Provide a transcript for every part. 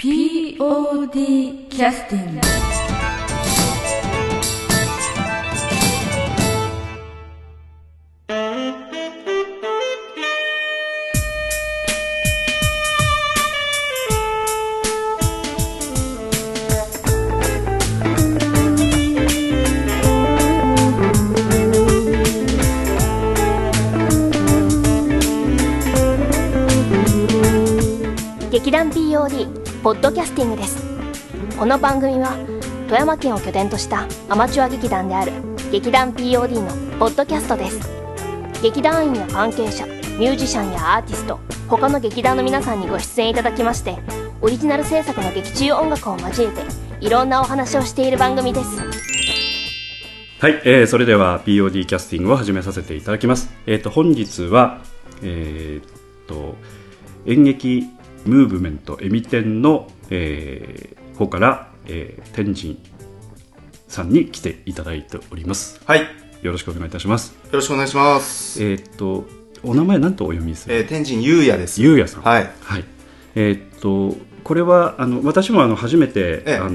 POD キャスティング。劇団 PODポッドキャスティングです。この番組は富山県を拠点としたアマチュア劇団である劇団 POD のポッドキャストです。劇団員や関係者、ミュージシャンやアーティスト、他の劇団の皆さんにご出演いただきまして、オリジナル制作の劇中音楽を交えていろんなお話をしている番組です。はい、それでは POD キャスティングを始めさせていただきます。本日は、演劇ムーブメントエミ展の、方から、天神さんに来ていただいております。はい、よろしくお願いいたします。よろしくお願いします。お名前何とお読みする？天神優也です。優也さん、はい、はい。これは私も初めて、今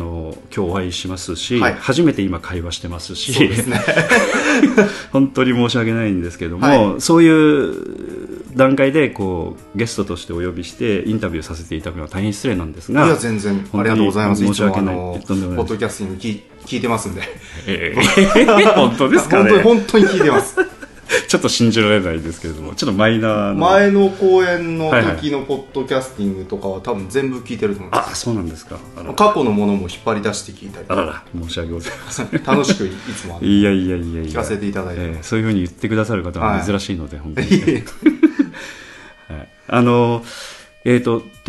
日お会いしますし、はい、初めて今会話してますし、そうですね本当に申し訳ないんですけども、はい、そういう段階でこうゲストとしてお呼びしてインタビューさせていただくのは大変失礼なんですが、いや全然ありがとうございます。申し訳ない。ポッドキャストに聞いてますんで、本当ですかね？本当に聞いてますちょっと信じられないですけれども、ちょっとマイナーな前の公演の時のポッドキャスティングとかは多分全部聞いてると思います。あ、そうなんですか。過去のものも引っ張り出して聞いたりとか。あらら、申し訳ございません楽しくいつもいや聞かせていただいて、そういうふうに言ってくださる方は珍しいので、はい、本当に、はい、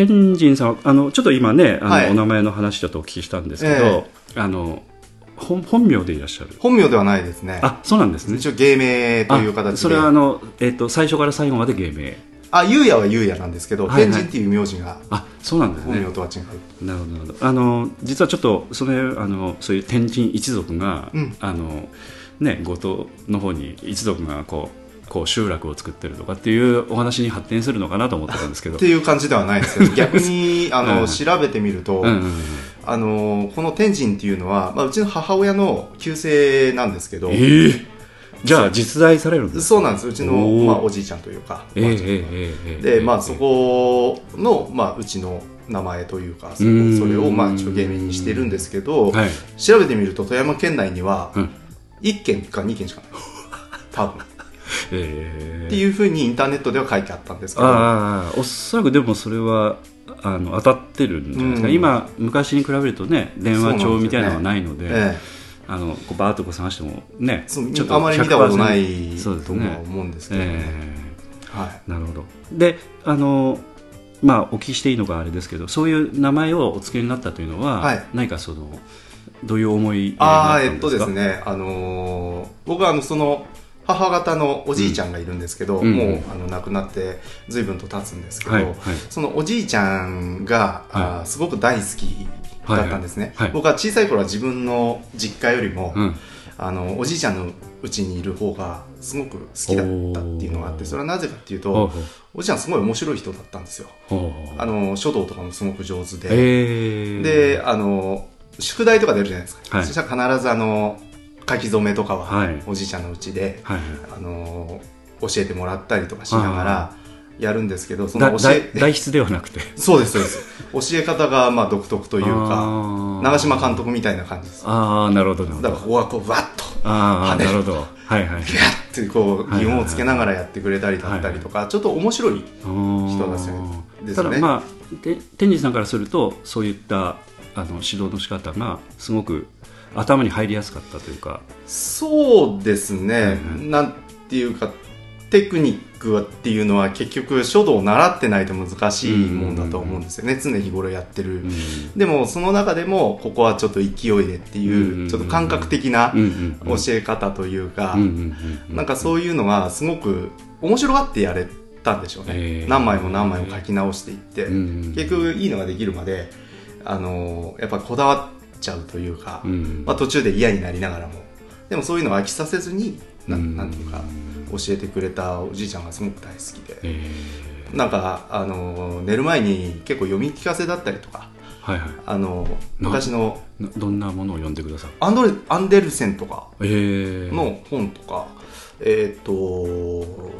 天神さんはちょっと今ねはい、お名前の話ちょっとお聞きしたんですけど、本名でいらっしゃる？本名ではないですね。あ、そうなんですね。一応芸名という形で。それは最初から最後まで芸名。ゆうやはゆうやなんですけど、天神っていう名字が、あ、そうなんですね。本名とは違う。なるほどなるほど。実はちょっとそういう天神一族が、五島の方に一族がこう集落を作ってるとかっていうお話に発展するのかなと思ってたんですけどっていう感じではないですよ逆に調べてみると、この天神っていうのは、うちの母親の旧姓なんですけど、じゃあ実在されるんですか？そうなんです。うちのおじいちゃんというか、でそこの、うちの名前というか、それをちょっと芸名にしてるんですけど、調べてみると富山県内には1軒か2軒しかない多分っていうふうにインターネットでは書いてあったんですけど、おそらくでもそれは当たってるんじゃないですか。今昔に比べるとね、電話帳みたいなのはないので、バーッと探してもね、ちょっとあまり見たことないと思うんですけどね。なるほど。でお聞きしていいのかあれですけど、そういう名前をお付けになったというのは、何かどういう思いがあったんですか？僕は母方のおじいちゃんがいるんですけど、もう亡くなって随分と経つんですけど、そのおじいちゃんが、すごく大好きだったんですね。僕は小さい頃は自分の実家よりも、おじいちゃんの家にいる方がすごく好きだったっていうのがあって、それはなぜかっていうと、おじいちゃんすごい面白い人だったんですよ。書道とかもすごく上手で、で宿題とか出るじゃないですか。そしたら必ず書き初めとかはおじいちゃんのうちで、教えてもらったりとかしながらやるんですけど、代筆ではなくて、そうですそうです教え方が独特というか、長嶋監督みたいな感じです。ああ、なるほど。だからここはこうバッと跳ねる、ギュッてこう擬音をつけながらやってくれたりだったりとか、ちょっと面白い人ですよね。ただ天神さんからすると、そういった指導の仕方がすごく頭に入りやすかったというか。そうですね、なんていうか、テクニックっていうのは結局書道を習ってないと難しいもんだと思うんですよね、常日頃やってる。でもその中でもここはちょっと勢いでっていう、ちょっと感覚的な教え方というか、なんかそういうのがすごく面白がってやれたんでしょうね。何枚も書き直していって、結局いいのができるまでやっぱこだわってちゃうというか、途中で嫌になりながらも、でもそういうのを飽きさせずになんていうか教えてくれたおじいちゃんがすごく大好きで、寝る前に結構読み聞かせだったりとかはいはい、昔のどんなものを読んでください。アンデルセンとかの本とか、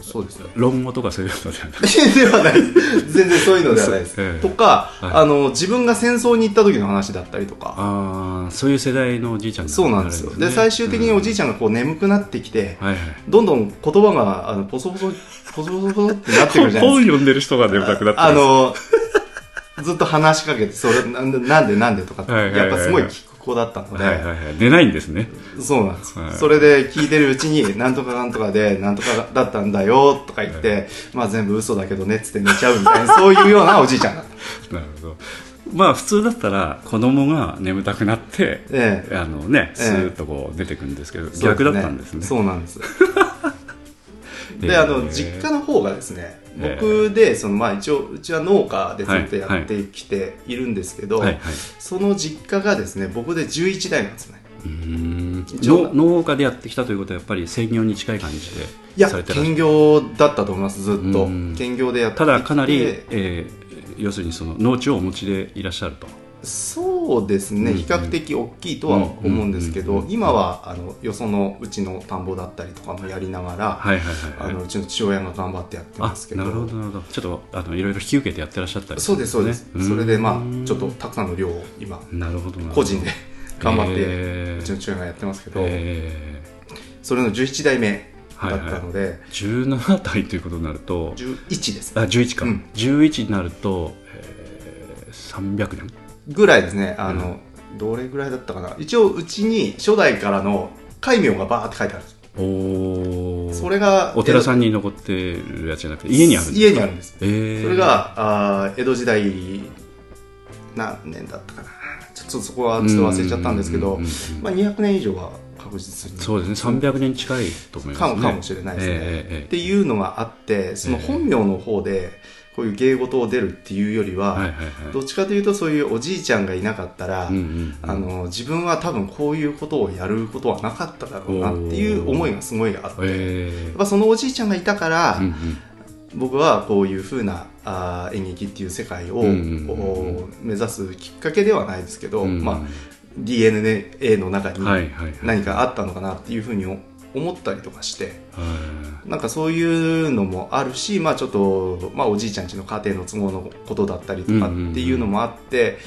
そうですね、論語とかそういうのではないではないです全然そういうのではないです、とか、はい、自分が戦争に行った時の話だったりとか、あ、そういう世代のおじいちゃんが、そうなんですよ。で、最終的におじいちゃんがこう眠くなってきて、はいはい、どんどん言葉がポソポソポソポソってなってくるじゃないですか本読んでる人が眠たくなってますずっと話しかけて、それなんでとかってやっぱすごい聞く子だったので、はいはいはいはい、出ないんですね。そうなんです、はい、それで聞いてるうちになんとかなんとかでなんとかだったんだよとか言って、はい、まあ全部嘘だけどねっつって寝ちゃうみたいなそういうようなおじいちゃんだったなるほど。まあ普通だったら子供が眠たくなって、スーッとこう出てくるんですけど、逆だったんですね。そうなんですで実家の方がですね、僕でまあ、一応うちは農家でずっとやってきているんですけど、はいはいはいはい、その実家がですね僕で11代なんですね。うーん、農家でやってきたということはやっぱり専業に近い感じでされてらっしゃる。いや、兼業だったと思います。ずっと兼業でやってきて、ただかなり、要するにその農地をお持ちでいらっしゃると。そうですね、比較的大きいとは思うんですけど、今はよそのうちの田んぼだったりとかもやりながら、はいはいはいはい、うちの父親が頑張ってやってますけど。なるほどなるほど。ちょっといろいろ引き受けてやってらっしゃったりするんですね。そうですそうです。それでまあちょっとたくさんの量を今個人で頑張ってうちの父親がやってますけど、それの11代目だったので、はいはい、17代ということになると11です、ね、11か、うん、11になると、300年ぐらいですね。どれぐらいだったかな。一応うちに初代からの戒名がバーって書いてあるんです。お、それがお寺さんに残ってるやつじゃなくて家にあるんです。家にあるんです、それが江戸時代何年だったかな、ちょっとそこはちょっと忘れちゃったんですけど、まあ、200年以上は確実に。そうですね、300年近いと思いますね。かもしれないですね、っていうのがあって、その本名の方で、こういう芸事を出るっていうよりは、はいはいはい、どっちかというとそういうおじいちゃんがいなかったら、うんうんうん、自分は多分こういうことをやることはなかっただろうなっていう思いがすごいあって、やっぱそのおじいちゃんがいたから、うんうん、僕はこういう風な演劇っていう世界を、うんうんうん、目指すきっかけではないですけど、うんうん、まあ、DNA の中に何かあったのかなっていうふうに思ったりとかして、なんかそういうのもあるし、まあちょっと、まあ、おじいちゃんちの家庭の都合のことだったりとかっていうのもあって、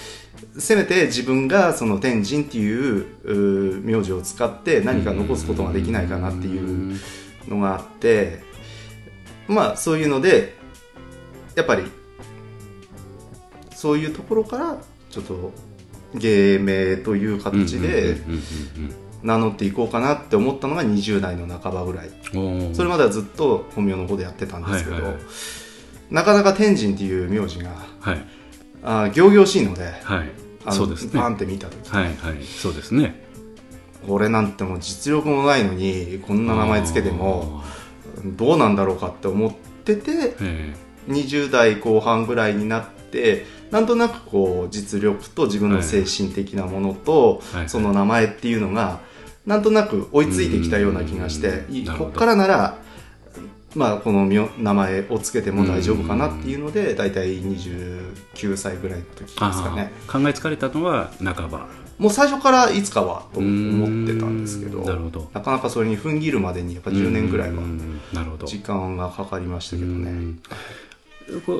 うんうん、せめて自分がその天神っていう名字を使って何か残すことができないかなっていうのがあって、まあそういうのでやっぱりそういうところからちょっと芸名という形で、うんうんうんうん、名乗っていこうかなって思ったのが20代の半ばぐらい。それまではずっと本名の方でやってたんですけど、はいはいはい、なかなか天神っていう名字が、はい、仰々しいので、はい、そうですね、パンって見た時、はいはい、そうですね、俺なんてもう実力もないのにこんな名前つけてもどうなんだろうかって思ってて、20代後半ぐらいになって、なんとなくこう実力と自分の精神的なものと、はい、その名前っていうのがなんとなく追いついてきたような気がして、こっからなら、まあ、この名前をつけても大丈夫かなっていうので、だいたい29歳ぐらいの時ですかね。考え疲れたのは半ば、もう最初からいつかはと思ってたんですけど、なるほど、なかなかそれに踏ん切るまでにやっぱ10年ぐらいは時間がかかりましたけどね。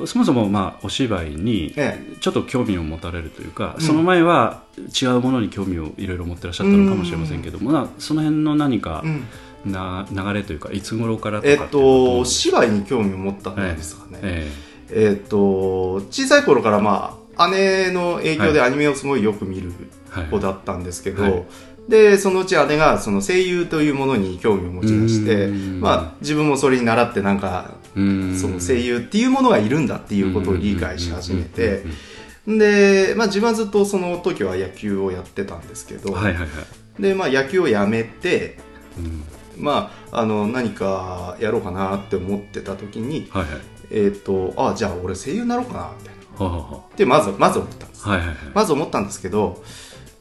そもそもまあお芝居にちょっと興味を持たれるというか、その前は違うものに興味をいろいろ持ってらっしゃったのかもしれませんけども、その辺の何か流れというか、いつ頃からとかっていうお芝居に興味を持ったんですかね、小さい頃から、まあ、姉の影響でアニメをすごいよく見る子だったんですけど、はいはいはいはい、でそのうち姉がその声優というものに興味を持ち出して、まあ自分もそれに習ってなんかその声優っていうものがいるんだっていうことを理解し始めて、でまあ自分はずっとその時は野球をやってたんですけど、はいはいはい、でまあ野球をやめて、まあ何かやろうかなって思ってた時に、はいはい、あ、じゃあ俺声優になろうかなみたいな、はははでまず思ったんです、はいはいはい、まず思ったんですけど、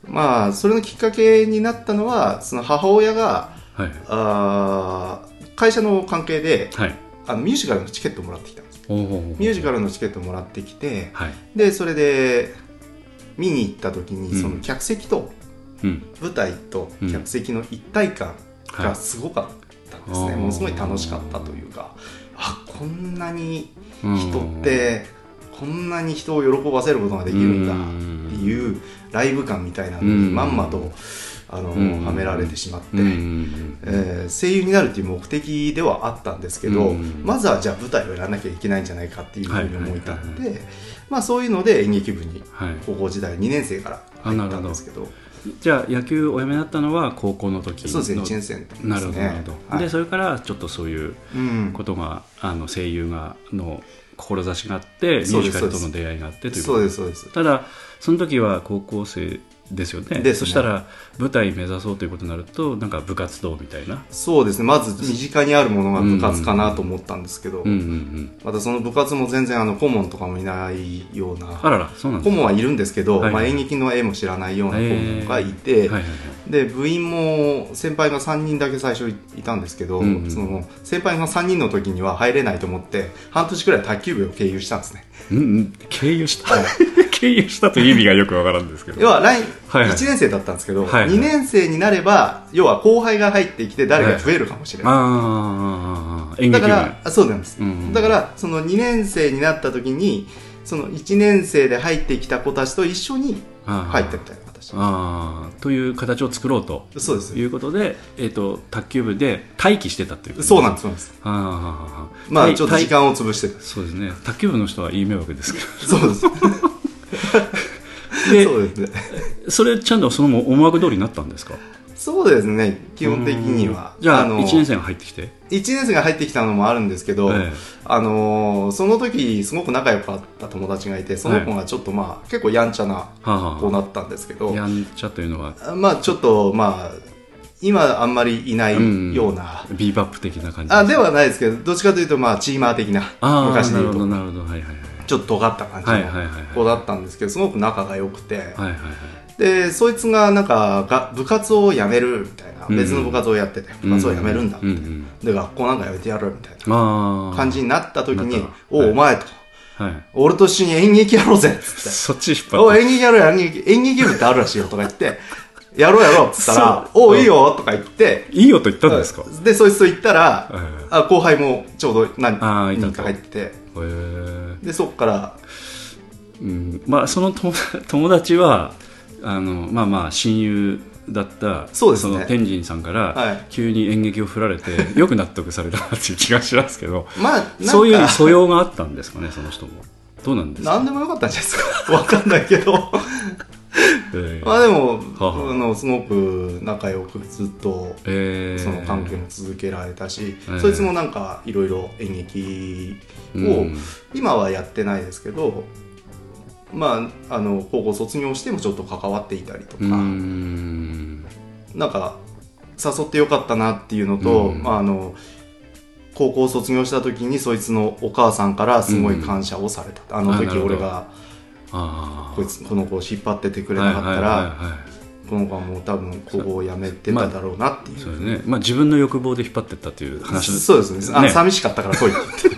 まあ、それのきっかけになったのは、その母親が、はい、会社の関係で、はい、ミュージカルのチケットをもらってきたんです。ミュージカルのチケットをもらってきて、はい、でそれで見に行った時にその客席と舞台と客席の一体感がすごかったんですね。ものすごい楽しかったというか、あ、こんなに人ってこんなに人を喜ばせることができるんだっていうライブ感みたいなのにまんまとはめられてしまって、声優になるという目的ではあったんですけど、まずはじゃあ舞台をやらなきゃいけないんじゃないかっていうふうに思いたので、まあそういうので演劇部に高校時代2年生から入ったんですけど、じゃあ野球をおやめになったのは高校の時の、そうですね、1年生の時ですね。なるほどなるほど、はい、でそれからちょっとそういうことが、声優がの志があってミュージカルとの出会いがあってということです。そうですそうです。ただその時は高校生ですよね。そしたら舞台目指そうということになると、なんか部活動みたいな。そうですね、まず身近にあるものが部活かなと思ったんですけど、またその部活も全然顧問とかもいないような。あらら、そうなんですか。顧問はいるんですけど、はいはい、まあ、演劇の絵も知らないような顧問がいて、で部員も先輩が3人だけ最初いたんですけど、その先輩が3人の時には入れないと思って半年くらい卓球部を経由したんですね。経由した経由したという意味がよくわからんですけど、要は来1年生だったんですけど、はいはい、2年生になれば要は後輩が入ってきて誰が増えるかもしれない、はい、だからそうなんです、だからその2年生になった時にその1年生で入ってきた子たちと一緒に入ってみたいな形、という形を作ろうということで、卓球部で待機してたということです。そうなんです、そうなんです。まあちょっと時間を潰してた。そうですね、卓球部の人はいい迷惑ですけど。そうですで、そうですね。それちゃんとその思惑通りになったんですか？そうですね、基本的には。じゃあ1年生が入ってきて、1年生が入ってきたのもあるんですけど、その時すごく仲良かった友達がいて、その子がちょっとまあ結構やんちゃな子だったんですけど、やんちゃというのはまあちょっとまあ今あんまりいないような、ビーバップ的な感じ ではないですけど、どっちかというとまあチーマー的な、昔で言うとちょっと尖った感じの子だったんですけど、すごく仲が良くて、でそいつがなんか部活を辞めるみたいな、別の部活をやってて部活を辞めるんだって、で学校なんかやめてやるみたいな感じになった時に、お前と、俺と一緒に演劇やろうぜっつって、そっち引っ張って、演劇やろう、演劇部ってあるらしいよとか言って、やろうやろうって言ったら、おういいよとか言って、いいよと言ったんですか？でそいつと行ったら、後輩もちょうど何人か入ってて、でそっから、まあその友達はまあまあ親友だったそうですね、その天神さんから急に演劇を振られて、よく納得されたなっていう気がしますけどまあなんかそういう素養があったんですかね、その人も。どうなんですか？何でもよかったんじゃないですか。わかんないけどまあでもすごく仲良くずっとその関係も続けられたし、そいつもなんかいろいろ演劇を今はやってないですけど、まあ高校卒業してもちょっと関わっていたりとか、なんか誘ってよかったなっていうのと、まあ高校卒業した時にそいつのお母さんからすごい感謝をされた。あの時俺がこの子を引っ張っててくれなかったら、この子はもう多分高校を辞めてただろうなっていう。そうですね。まあ自分の欲望で引っ張ってったっていう話ですね。そうですね。寂しかったから来いって。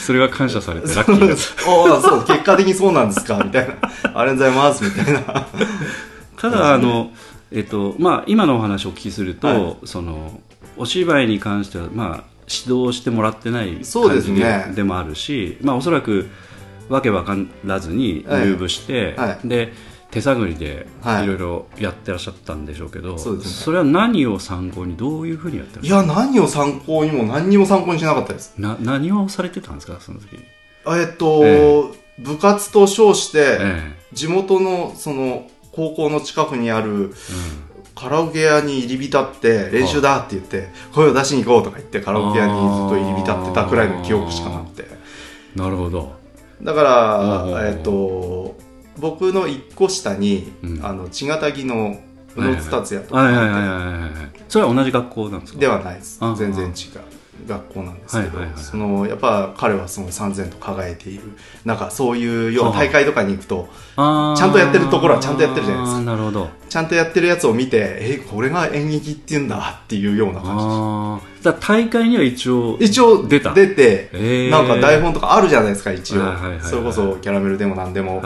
それは感謝されてラッキーです。おお、そう、結果的にそうなんですかみたいな。ありがとうございますみたいな。ただまあ今のお話をお聞きすると、そのお芝居に関してはまあ指導してもらってない感じでもあるし、まあおそらく。わけわからずに入部して、で手探りでいろいろやってらっしゃったんでしょうけど、それは何を参考にどういうふうにやってらっしゃったんですか？いや、何を参考にも何にも参考にしなかったです。何をされてたんですか、その時に？部活と称して、地元のその高校の近くにある、カラオケ屋に入り浸って練習だって言って声を出しに行こうとか言ってカラオケ屋にずっと入り浸ってたくらいの記憶しかなくて。なるほど。だから、僕の一個下に、千ヶ滝の宇野津達也とか、それは同じ学校なんですか？ではないです。全然違う学校なんですけど、やっぱ彼はその三千と輝いている、なんかそういうような大会とかに行くと、ちゃんとやってるところはちゃんとやってるじゃないですか。なるほど。ちゃんとやってるやつを見て、これが演劇っていうんだっていうような感じでした。だ大会には一応出た出て、なんか台本とかあるじゃないですか一応、はいはいはいはい、それこそキャラメルでも何でも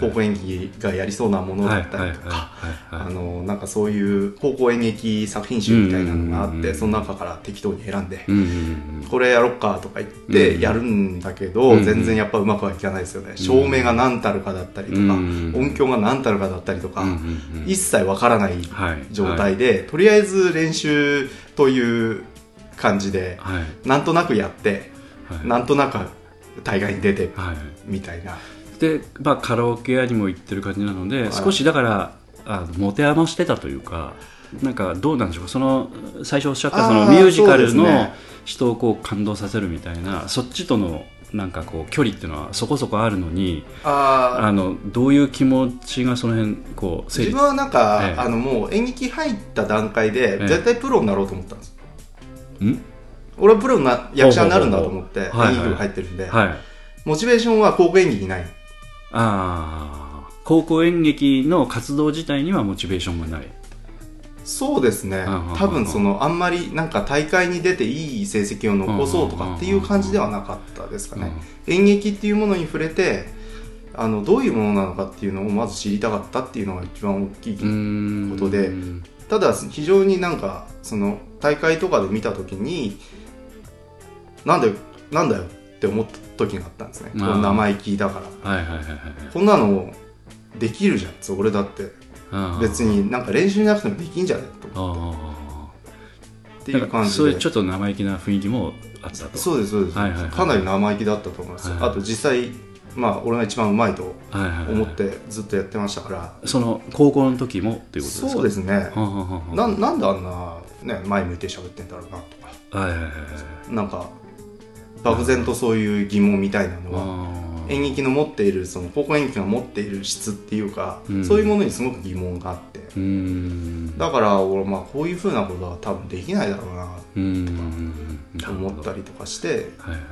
高校演劇がやりそうなものだったりとか、なんかそういう高校演劇作品集みたいなのがあって、うんうんうんうん、その中から適当に選んで、うんうんうん、これやろっかとか言ってやるんだけど、うんうん、全然やっぱうまくはいかないですよね、うんうん、照明が何たるかだったりとか、うんうん、音響が何たるかだったりとか、うんうんうん、一切わからない状態で、はいはい、とりあえず練習という感じで、はい、なんとなくやって、はい、なんとなく大概に出て、はい、みたいなで、まあ、カラオケ屋にも行ってる感じなので、はい、少しだから持て余してたというか、なんかどうなんでしょう、その最初おっしゃったそのミュージカルの人をこう感動させるみたいな そっちとのなんかこう距離っていうのはそこそこあるのに、どういう気持ちがその辺こう自分はなんか、もう演劇入った段階で絶対プロになろうと思ったんです、俺はプロの役者になるんだと思って演劇部入ってるんで、はいはい、モチベーションは高校演劇にない、高校演劇の活動自体にはモチベーションがない。そうですね、多分そのあんまりなんか大会に出ていい成績を残そうとかっていう感じではなかったですかね。演劇っていうものに触れてどういうものなのかっていうのをまず知りたかったっていうのが一番大きいことで、ただ非常になんかその大会とかで見た時になんだよって思った時があったんですね。この名前聞いたから、はいはいはいはい、こんなのできるじゃんって俺だって別になんか練習なくてもできんじゃないと思ってっていう感じで、そういうちょっと生意気な雰囲気もあったと。そうですそうです、はいはいはい、かなり生意気だったと思います、はいはい、あと実際まあ俺が一番うまいと思ってずっとやってましたから、はいはいはい、その高校の時もっていうことですか。そうですね、なんであんな、ね、前向いて喋ってんだろうなとか、はいはいはい、なんか漠然とそういう疑問みたいなのは演劇の持っているその高校演劇が持っている質っていうか、うん、そういうものにすごく疑問があって、だから俺まあこういうふうなことは多分できないだろうなと思ったりとかして、はいはい、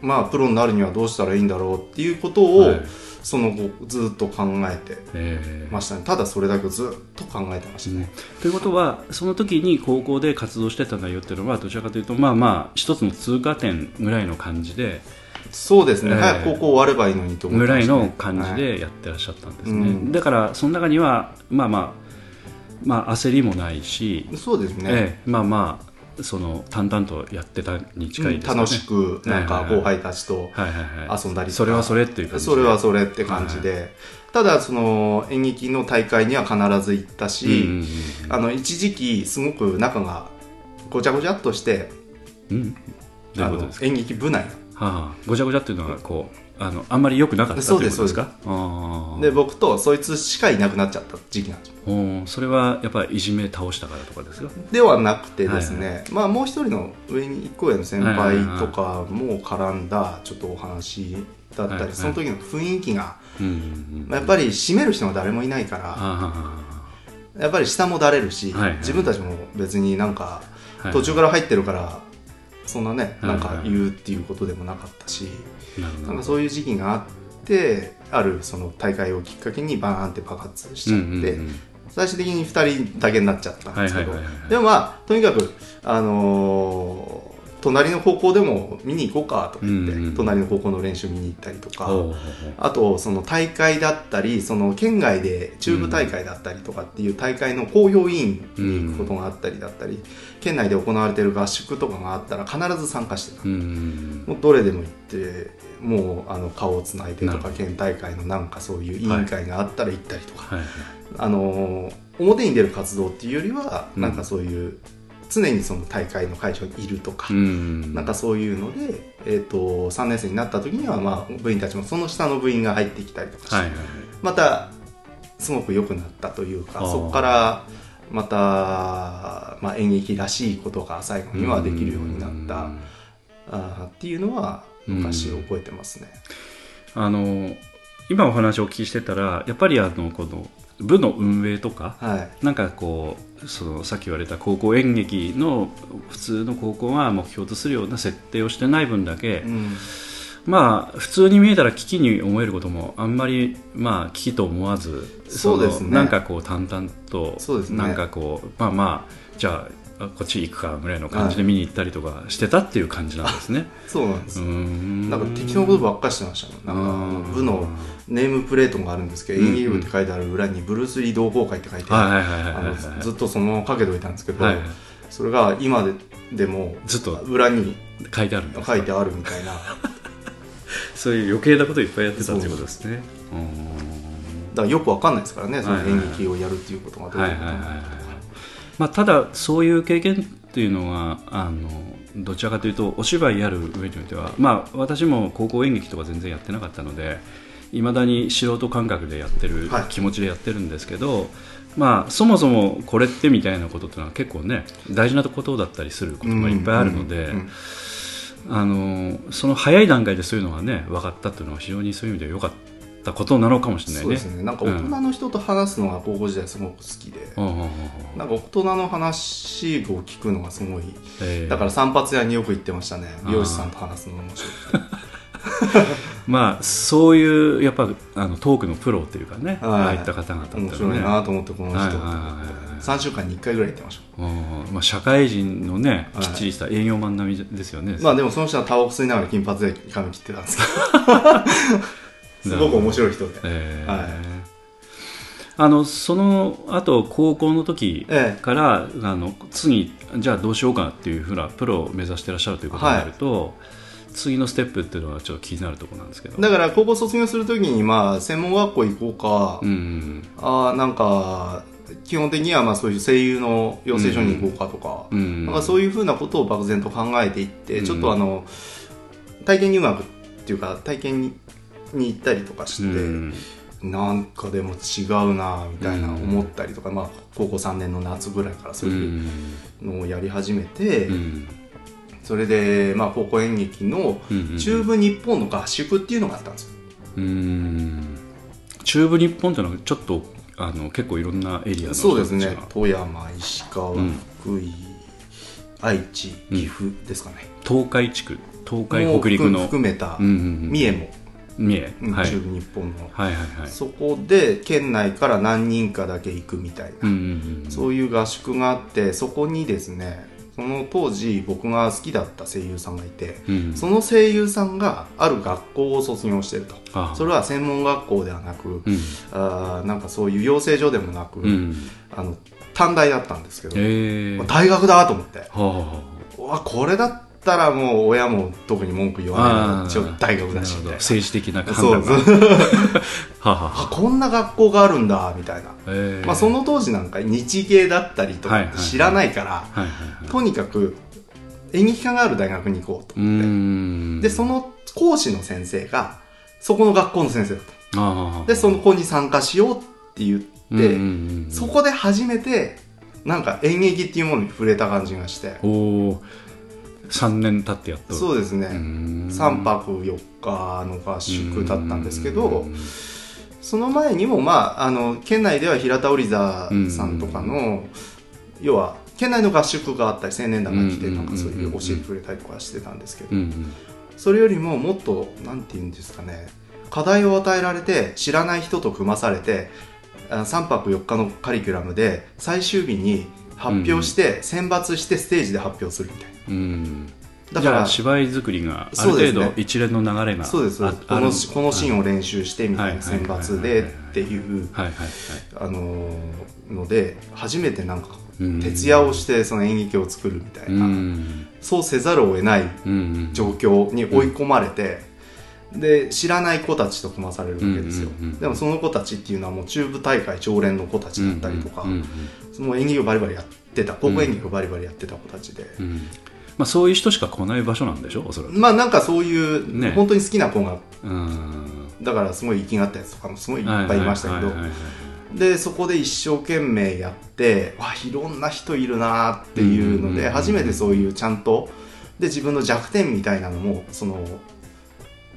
まあプロになるにはどうしたらいいんだろうっていうことを、はい、その後ずっと考えてましたね。ただそれだけをずっと考えてましたね。ということはその時に高校で活動してた内容っていうのはどちらかというとまあまあ一つの通過点ぐらいの感じで。そうですね、早く高校終わればいいのにと思ってましたね、ぐらいの感じでやってらっしゃったんですね、はい、うん、だからその中にはまあまあ、まあ、焦りもないし、そうですね、まあまあその淡々とやってたに近いですかね、楽しくなんか後輩たちと遊んだりとか、それはそれっていう感じで、それはそれって感じで、はい、ただその演劇の大会には必ず行ったし、うんうんうん、一時期すごく仲がごちゃごちゃっとして、うん、演劇部内はあ、ごちゃごちゃっていうのはこうあんまり良くなかったってことですか。あで僕とそいつしかいなくなっちゃった時期なんですよ。それはやっぱりいじめ倒したからとかですか。ではなくてですね、はいはい、まあ、もう一人の上に一個上の先輩とかも絡んだちょっとお話だったり、はいはいはい、その時の雰囲気が、まあ、やっぱり締める人が誰もいないから、はいはい、やっぱり下もだれるし、はいはい、自分たちも別になんか途中から入ってるから、はいはい、そんなね、なんか言うっていうことでもなかったし、なんかそういう時期があって、あるその大会をきっかけにバーンって爆発しちゃって、うんうんうん、最終的に2人だけになっちゃったんですけど、はいはいはいはい、でもまあとにかく隣の高校でも見に行こうかと言って、うんうん、隣の高校の練習見に行ったりとか、あとその大会だったり、その県外で中部大会だったりとかっていう大会の公表委員に行くことがあったりだったり、県内で行われている合宿とかがあったら必ず参加してた、うんうん、もうどれでも行ってもう顔をつないでとか、県大会のなんかそういう委員会があったら行ったりとか、はいはい、表に出る活動っていうよりはなんかそういう、うん、常にその大会の会場にいるとか、なんかそういうので、3年生になった時には、まあ、部員たちもその下の部員が入ってきたりとかして、はいはいはい、またすごく良くなったというか、そこからまた、まあ、演劇らしいことが最後にはできるようになったっていうのは昔覚えてますね。今お話をお聞きしてたらやっぱりこの部の運営とか、はい、なんかこうそのさっき言われた高校演劇の普通の高校が目標とするような設定をしてない分だけ、うん、まあ普通に見えたら危機に思えることもあんまりまあ危機と思わず、そうですね、なんかこう淡々と、そうですね、なんかこうまあまあじゃあこっち行くかぐらいの感じで見に行ったりとかしてたっていう感じなんですね。そうなんです。なんか適当なことばっかりしてましたもん。なんか部のネームプレートがあるんですけど、演技部って書いてある裏にブルース・リー同好会って書いてある、ずっとそのままかけておいたんですけど、はいはい、それが今でもずっと裏に書いてあるんですか、書いてあるみたいなそういう余計なこといっぱいやってたってことですね。だからよくわかんないですからね、その演劇をやるっていうことがどういうことなのかとか。まあ、ただそういう経験っていうのはどちらかというとお芝居やる上においては、まあ、私も高校演劇とか全然やってなかったのでいまだに素人感覚でやってる、はい、気持ちでやってるんですけど、まあ、そもそもこれってみたいなことっていうのは結構ね大事なことだったりすることがいっぱいあるので、その早い段階でそういうのがね分かったっていうのは非常にそういう意味では良かったことなのかもしれないね。そうですね。なんか大人の人と話すのが高校時代すごく好きで、なんか大人の話を聞くのがすごい、だから散髪屋によく行ってましたね。美容師さんと話すのが面白くてまあそういうやっぱトークのプロっていうかね、はい、ああいった方々って、ね、面白いなと思ってこの人、はいはいはい、3週間に1回ぐらい行ってました、まあ、社会人のねきっちりした営業マン並みですよね、はい、まあでもその人はタバコ吸いながら金髪で髪切ってたんですけどすごく面白い人で、はい、その後高校の時から、次じゃあどうしようかっていうふうなプロを目指してらっしゃるということになると、はい、次のステップっていうのはちょっと気になるところなんですけど、だから高校卒業するときにまあ専門学校行こうか、なんか基本的にはまあそういう声優の養成所に行こうかとか、なんかそういうふうなことを漠然と考えていって、ちょっと体験入学っていうか体験に行ったりとかして、なんかでも違うなみたいな思ったりとか、まあ、高校3年の夏ぐらいからそういうのをやり始めて、それで、まあ、高校演劇の中部日本の合宿っていうのがあったんですよ。中部日本っていうのはちょっと結構いろんなエリアの人たちが、そうですね、富山、石川、福井、愛知、岐阜ですかね、東海地区、東海北陸の含めた、三重も中部日本の、はいはいはい、そこで県内から何人かだけ行くみたいな、そういう合宿があって、そこにですねその当時僕が好きだった声優さんがいて、その声優さんがある学校を卒業してると、それは専門学校ではなく、なんかそういう養成所でもなく、短大だったんですけど、大学だと思って、これだったらもう親も特に文句言わないので大学だしみたいな、政治的な感覚こんな学校があるんだみたいな、まあ、その当時なんか日芸だったりとか知らないから、とにかく演劇科がある大学に行こうと思って、でその講師の先生がそこの学校の先生だった。でその子に参加しようって言って、そこで初めてなんか演劇っていうものに触れた感じがして、3年経ってやっと。そうですね、3泊4日の合宿だったんですけど、その前にも、まあ、県内では平田織沢さんとかの、要は県内の合宿があったり青年団が来てなんかそういう教えてくれたりとかしてたんですけど、それよりももっとなんていうんですかね、課題を与えられて知らない人と組まされて3泊4日のカリキュラムで最終日に発表して、選抜してステージで発表するみたいな、だから芝居作りがある程度一連の流れが、そうですね、このシーンを練習してみたいな、選抜でっていうので初めてなんか徹夜をしてその演劇を作るみたいな、そうせざるを得ない状況に追い込まれて、で知らない子たちと組まされるわけですよ。でもその子たちっていうのはもう中部大会常連の子たちだったりとか、もう演劇をバリバリやってた、高校演劇をバリバリやってた子たちで、まあ、そういう人しか来ない場所なんでしょおそらく。まあなんかそういう、本当に好きな子が、だからすごい生きがったやつとかもすごいいっぱいいましたけど、でそこで一生懸命やって、わいろんな人いるなっていうので、初めてそういうちゃんとで自分の弱点みたいなのもその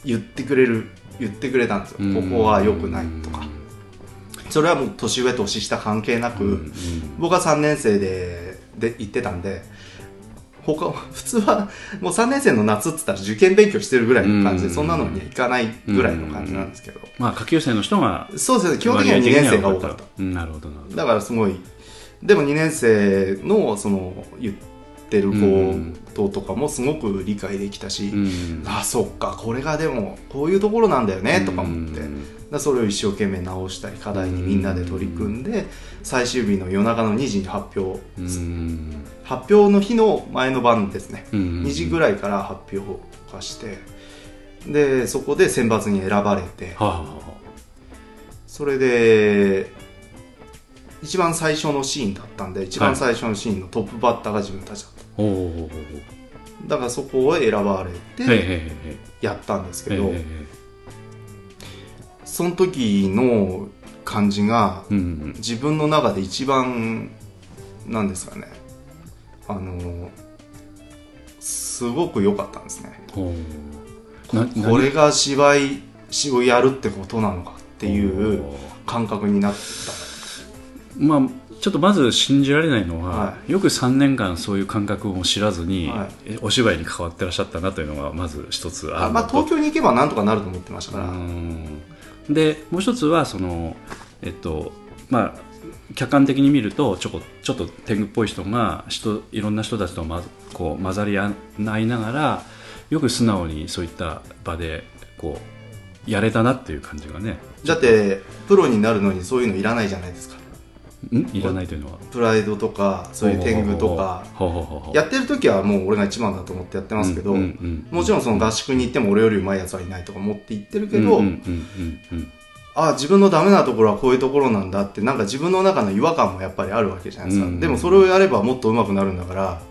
言ってくれたんですよ、ここは良くないとか。それはもう年上年下関係なく、僕は3年生で行ってたんで、普通はもう3年生の夏って言ったら受験勉強してるぐらいの感じで、そんなのにはいかないぐらいの感じなんですけど、まあ下級生の人が、そうですね、基本的には2年生が多かった。なるほどなるほど。だからすごいでも2年生のその言ってることとかもすごく理解できたし、うん、ああそっかこれがでもこういうところなんだよねとか思って、うん、それを一生懸命直したり課題にみんなで取り組んで、うん、最終日の夜中の2時に発表、うん、発表の日の前の晩ですね、うん、2時ぐらいから発表化してでそこで選抜に選ばれて、はあ、それで一番最初のシーンだったんで一番最初のシーンのトップバッターが自分たちだった、はい、だからそこを選ばれてやったんですけど、その時の感じが自分の中で一番なんですかね、すごく良かったんですね。これが芝居をやるってことなのかっていう感覚になった。まあ、ちょっとまず信じられないのは、はい、よく3年間そういう感覚を知らずに、はい、お芝居に関わってらっしゃったなというのがまず一つある。まあ、東京に行けばなんとかなると思ってましたから。でもう一つはその、まあ、客観的に見るとちょっと天狗っぽい人がいろんな人たちと、こう混ざり合いながらよく素直にそういった場でこうやれたなっていう感じがね。だってプロになるのにそういうのいらないじゃないですか。いらないというのはプライドとかそういう天狗とかやってる時はもう俺が一番だと思ってやってますけど、もちろんその合宿に行っても俺よりうまいやつはいないとか思って行ってるけど、あ自分のダメなところはこういうところなんだってなんか自分の中の違和感もやっぱりあるわけじゃないですか。でもそれをやればもっと上手くなるんだから、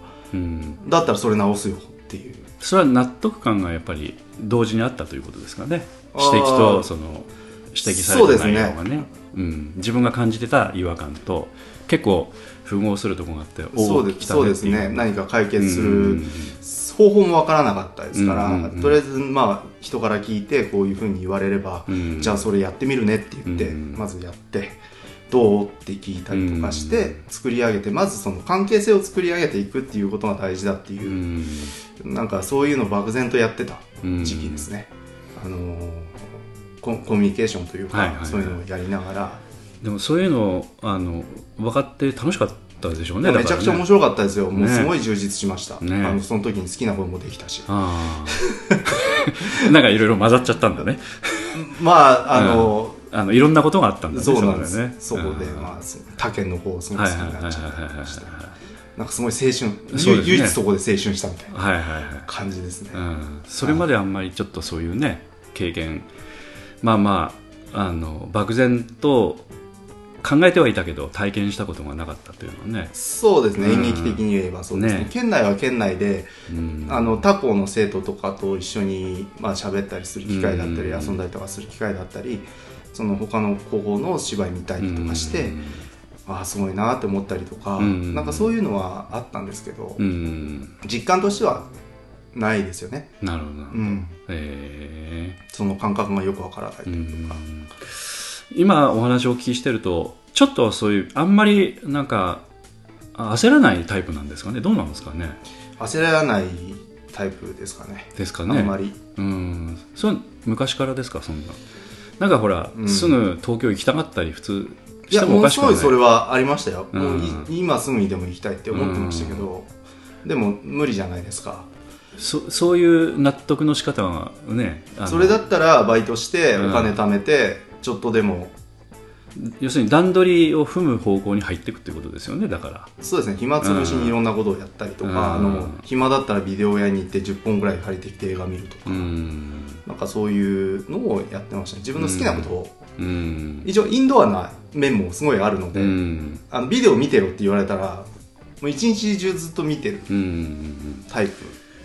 だったらそれ直すよっていう。それは納得感がやっぱり同時にあったということですかね。指摘とその指摘されてないのがね、うん、自分が感じてた違和感と結構符合するところがあってそうですね。何か解決する方法もわからなかったですから、とりあえずまあ人から聞いてこういうふうに言われれば、じゃあそれやってみるねって言って、まずやってどうって聞いたりとかして作り上げて、まずその関係性を作り上げていくっていうことが大事だっていう、なんかそういうのを漠然とやってた時期ですね。コミュニケーションというか、そういうのをやりながら。でもそういうの分かって楽しかったでしょうね。めちゃくちゃ面白かったですよ、ね、もうすごい充実しました、ね、その時に好きなこともできたしなんかいろいろ混ざっちゃったんだねまあいろんなことがあったんだね。そうなんです。そこで、まあ、他県の方をすごい好きになっちゃったりして、なんかすごい青春、ね、唯一そこで青春したみたいな感じですね、それまであんまりちょっとそういうね経験まあまあ、漠然と考えてはいたけど体験したことがなかったというのはね。そうですね、演劇的に言えばそうですね。県内は県内で、他校の生徒とかと一緒にまあ喋ったりする機会だったり、遊んだりとかする機会だったり、その他の高校の芝居見たりとかして、ああすごいなって思ったりとか、なんかそういうのはあったんですけど、実感としてはないですよね。なるほど、その感覚がよくわからないというか、今お話をお聞きしてるとちょっとそういうあんまりなんか焦らないタイプなんですかね。どうなんですかね。焦らないタイプですかね。ですかね。あんまり。それは昔からですか。そんな。なんかほら、すぐ東京行きたかったり普通してもおかしくない。いやもうすごいそれはありましたよ。もう今すぐにでも行きたいって思ってましたけど、でも無理じゃないですか。そういう納得の仕方はね、それだったらバイトしてお金貯めてちょっとでも、要するに段取りを踏む方向に入っていくってことですよね。だからそうですね、暇つぶしにいろんなことをやったりとか、暇だったらビデオ屋に行って10本ぐらい借りてきて映画見るとか、なんかそういうのをやってましたね。自分の好きなことを、一応インドアな面もすごいあるので、ビデオ見てよって言われたらもう一日中ずっと見てるタイプ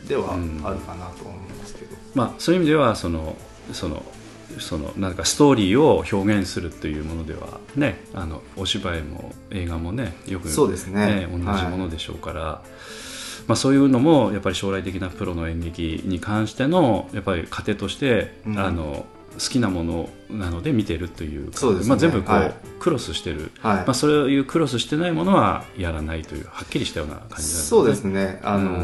ではあるかなと思うんですけど、まあ、そういう意味ではなんかストーリーを表現するというものでは、ね、お芝居も映画もねよくね、そうですね、同じものでしょうから、まあ、そういうのもやっぱり将来的なプロの演劇に関してのやっぱり糧として、好きなものなので見てるというか、そうですね、まあ、全部こう、クロスしてる、まあ、そういうクロスしてないものはやらないというはっきりしたような感じなんですね。そうですね、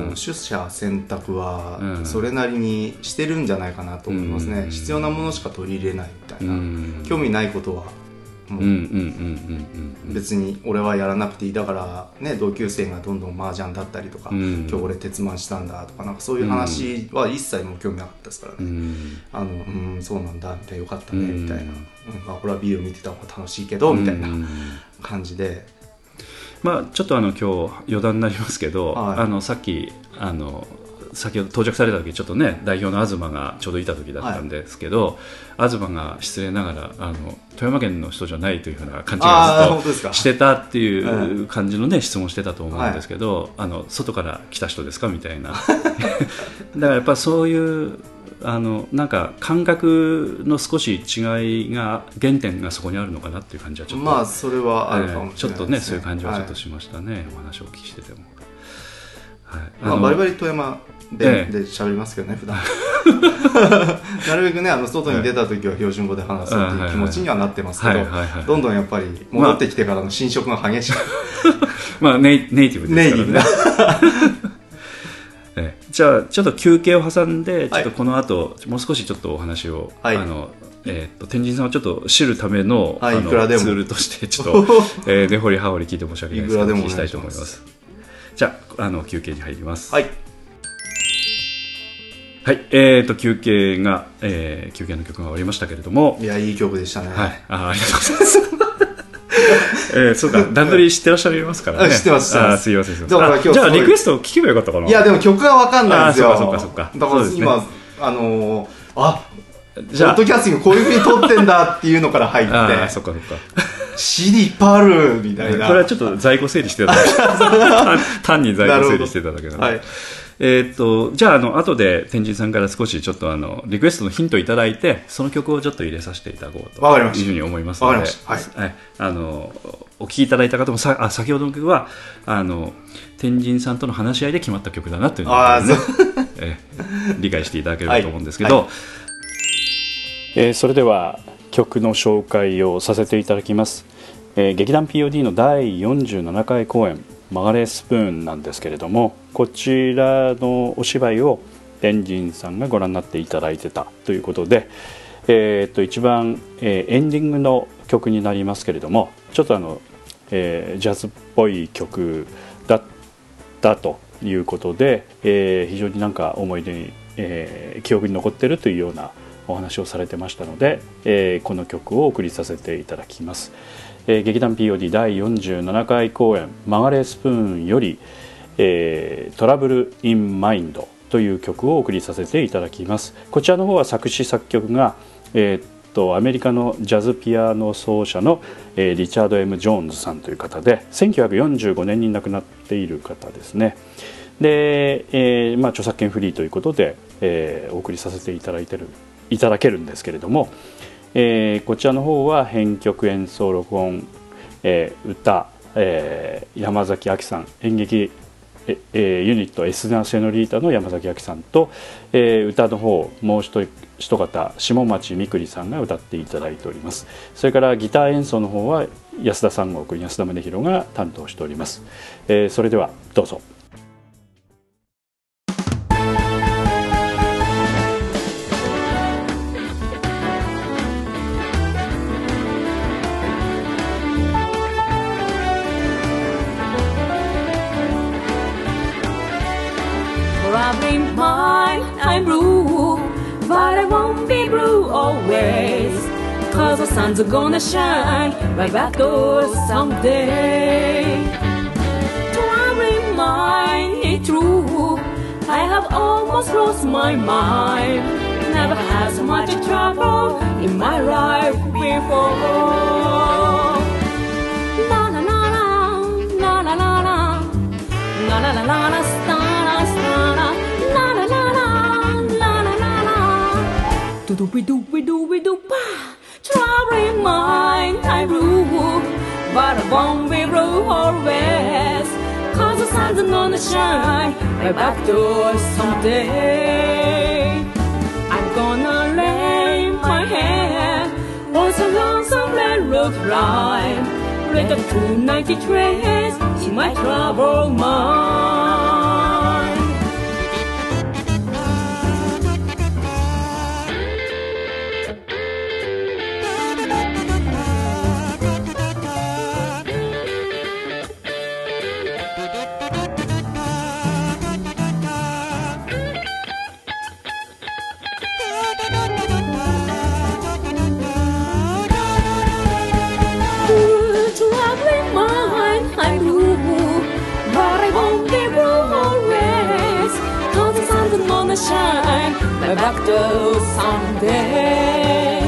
取捨選択はそれなりにしてるんじゃないかなと思いますね、必要なものしか取り入れないみたいな、興味ないことは別に俺はやらなくていいだから、ね、同級生がどんどん麻雀だったりとか、うん、今日俺鉄マンしたんだとか、 なんかそういう話は一切もう興味なかったですからね、うん、そうなんだみたいな、よかったねみたいな、うん、俺はビール見てた方が楽しいけどみたいな感じで、まあ、ちょっと今日余談になりますけど、はい、さっき先ほど到着された時ちょっとね代表の東がちょうどいた時だったんですけど、はい、東が失礼ながら富山県の人じゃないというふうな感じがずっとしてたっていう感じのね質問してたと思うんですけど、はい、外から来た人ですかみたいなだからやっぱそういうなんか感覚の少し違いが原点がそこにあるのかなっていう感じはちょっと、まあ、それはあるかもしれないですね、ちょっとねそういう感じはちょっとしましたね、はい、お話をお聞きしてても、はい、バリバリ富山で喋りますけどね、普段なるべくね外に出た時は標準語で話すっていう気持ちにはなってますけど、どんどんやっぱり戻ってきてからの侵食が激しく、まあネイティブですからねじゃあちょっと休憩を挟んで、ちょっとこの後、はい、もう少しちょっとお話を、はい、天神さんをちょっと知るための、はい、ツールとしてちょっと根掘り葉掘り聞いて申し訳ないですが、聞きたいと思います。じゃあ休憩に入ります。はい。はい、休憩の曲が終わりましたけれども、いやいい曲でしたね。はい、ありがとうございます。そうか段取り知ってらっしゃいますからね。知ってます。すいません。じゃあリクエスト聞けばよかったかな。いやでも曲が分かんないんですよ。そうか。だから今、ね、ポッドキャスティングこういう風に撮ってんだっていうのから入って、そっか。CD いっぱいあるみたいな。これはちょっと在庫整理してただけ。単に在庫整理してただけなんで。はい。じゃあ後で天神さんから少しちょっとリクエストのヒントをいただいて、その曲をちょっと入れさせていただこうというふうに思いますので、はい、お聴きいただいた方も先ほどの曲は天神さんとの話し合いで決まった曲だなというのを、ね理解していただければと思うんですけど、はいはい、それでは曲の紹介をさせていただきます、劇団 POD の第47回公演曲がれスプーンなんですけれども、こちらのお芝居を天神さんがご覧になっていただいてたということで、一番、エンディングの曲になりますけれども、ちょっとジャズっぽい曲だったということで、非常になんか思い出に、記憶に残ってるというようなお話をされてましたので、この曲をお送りさせていただきます。劇団 POD 第47回公演曲がれスプーンより、トラブルインマインドという曲をお送りさせていただきます。こちらの方は作詞作曲が、アメリカのジャズピアノ奏者の、リチャード M ジョーンズさんという方で、1945年に亡くなっている方ですね。で、著作権フリーということで、お送りさせていただけるんですけれども、こちらの方は編曲演奏録音、歌、山崎亜紀さん、演劇、ユニットエスナ・セノリータの山崎亜紀さんと、歌の方もう一方下町みくりさんが歌っていただいております。それからギター演奏の方は安田三国安田宗弘が担当しております、それではどうぞ。I'm blue, but I won't be blue always, 'cause the sun's gonna shine right back doors someday. To every mind, it's true, I have almost lost my mind, never had so much trouble in my life before. La la la la, la la la la, la la la la la.Do we do we do we do pa? Trouble mind, I rule, but I won't be ruled always. 'Cause the sun's gonna shine right back to us someday. I'm gonna lay my head on some lonesome railroad line, read up to 90 trains in my troubled mind. back to someday.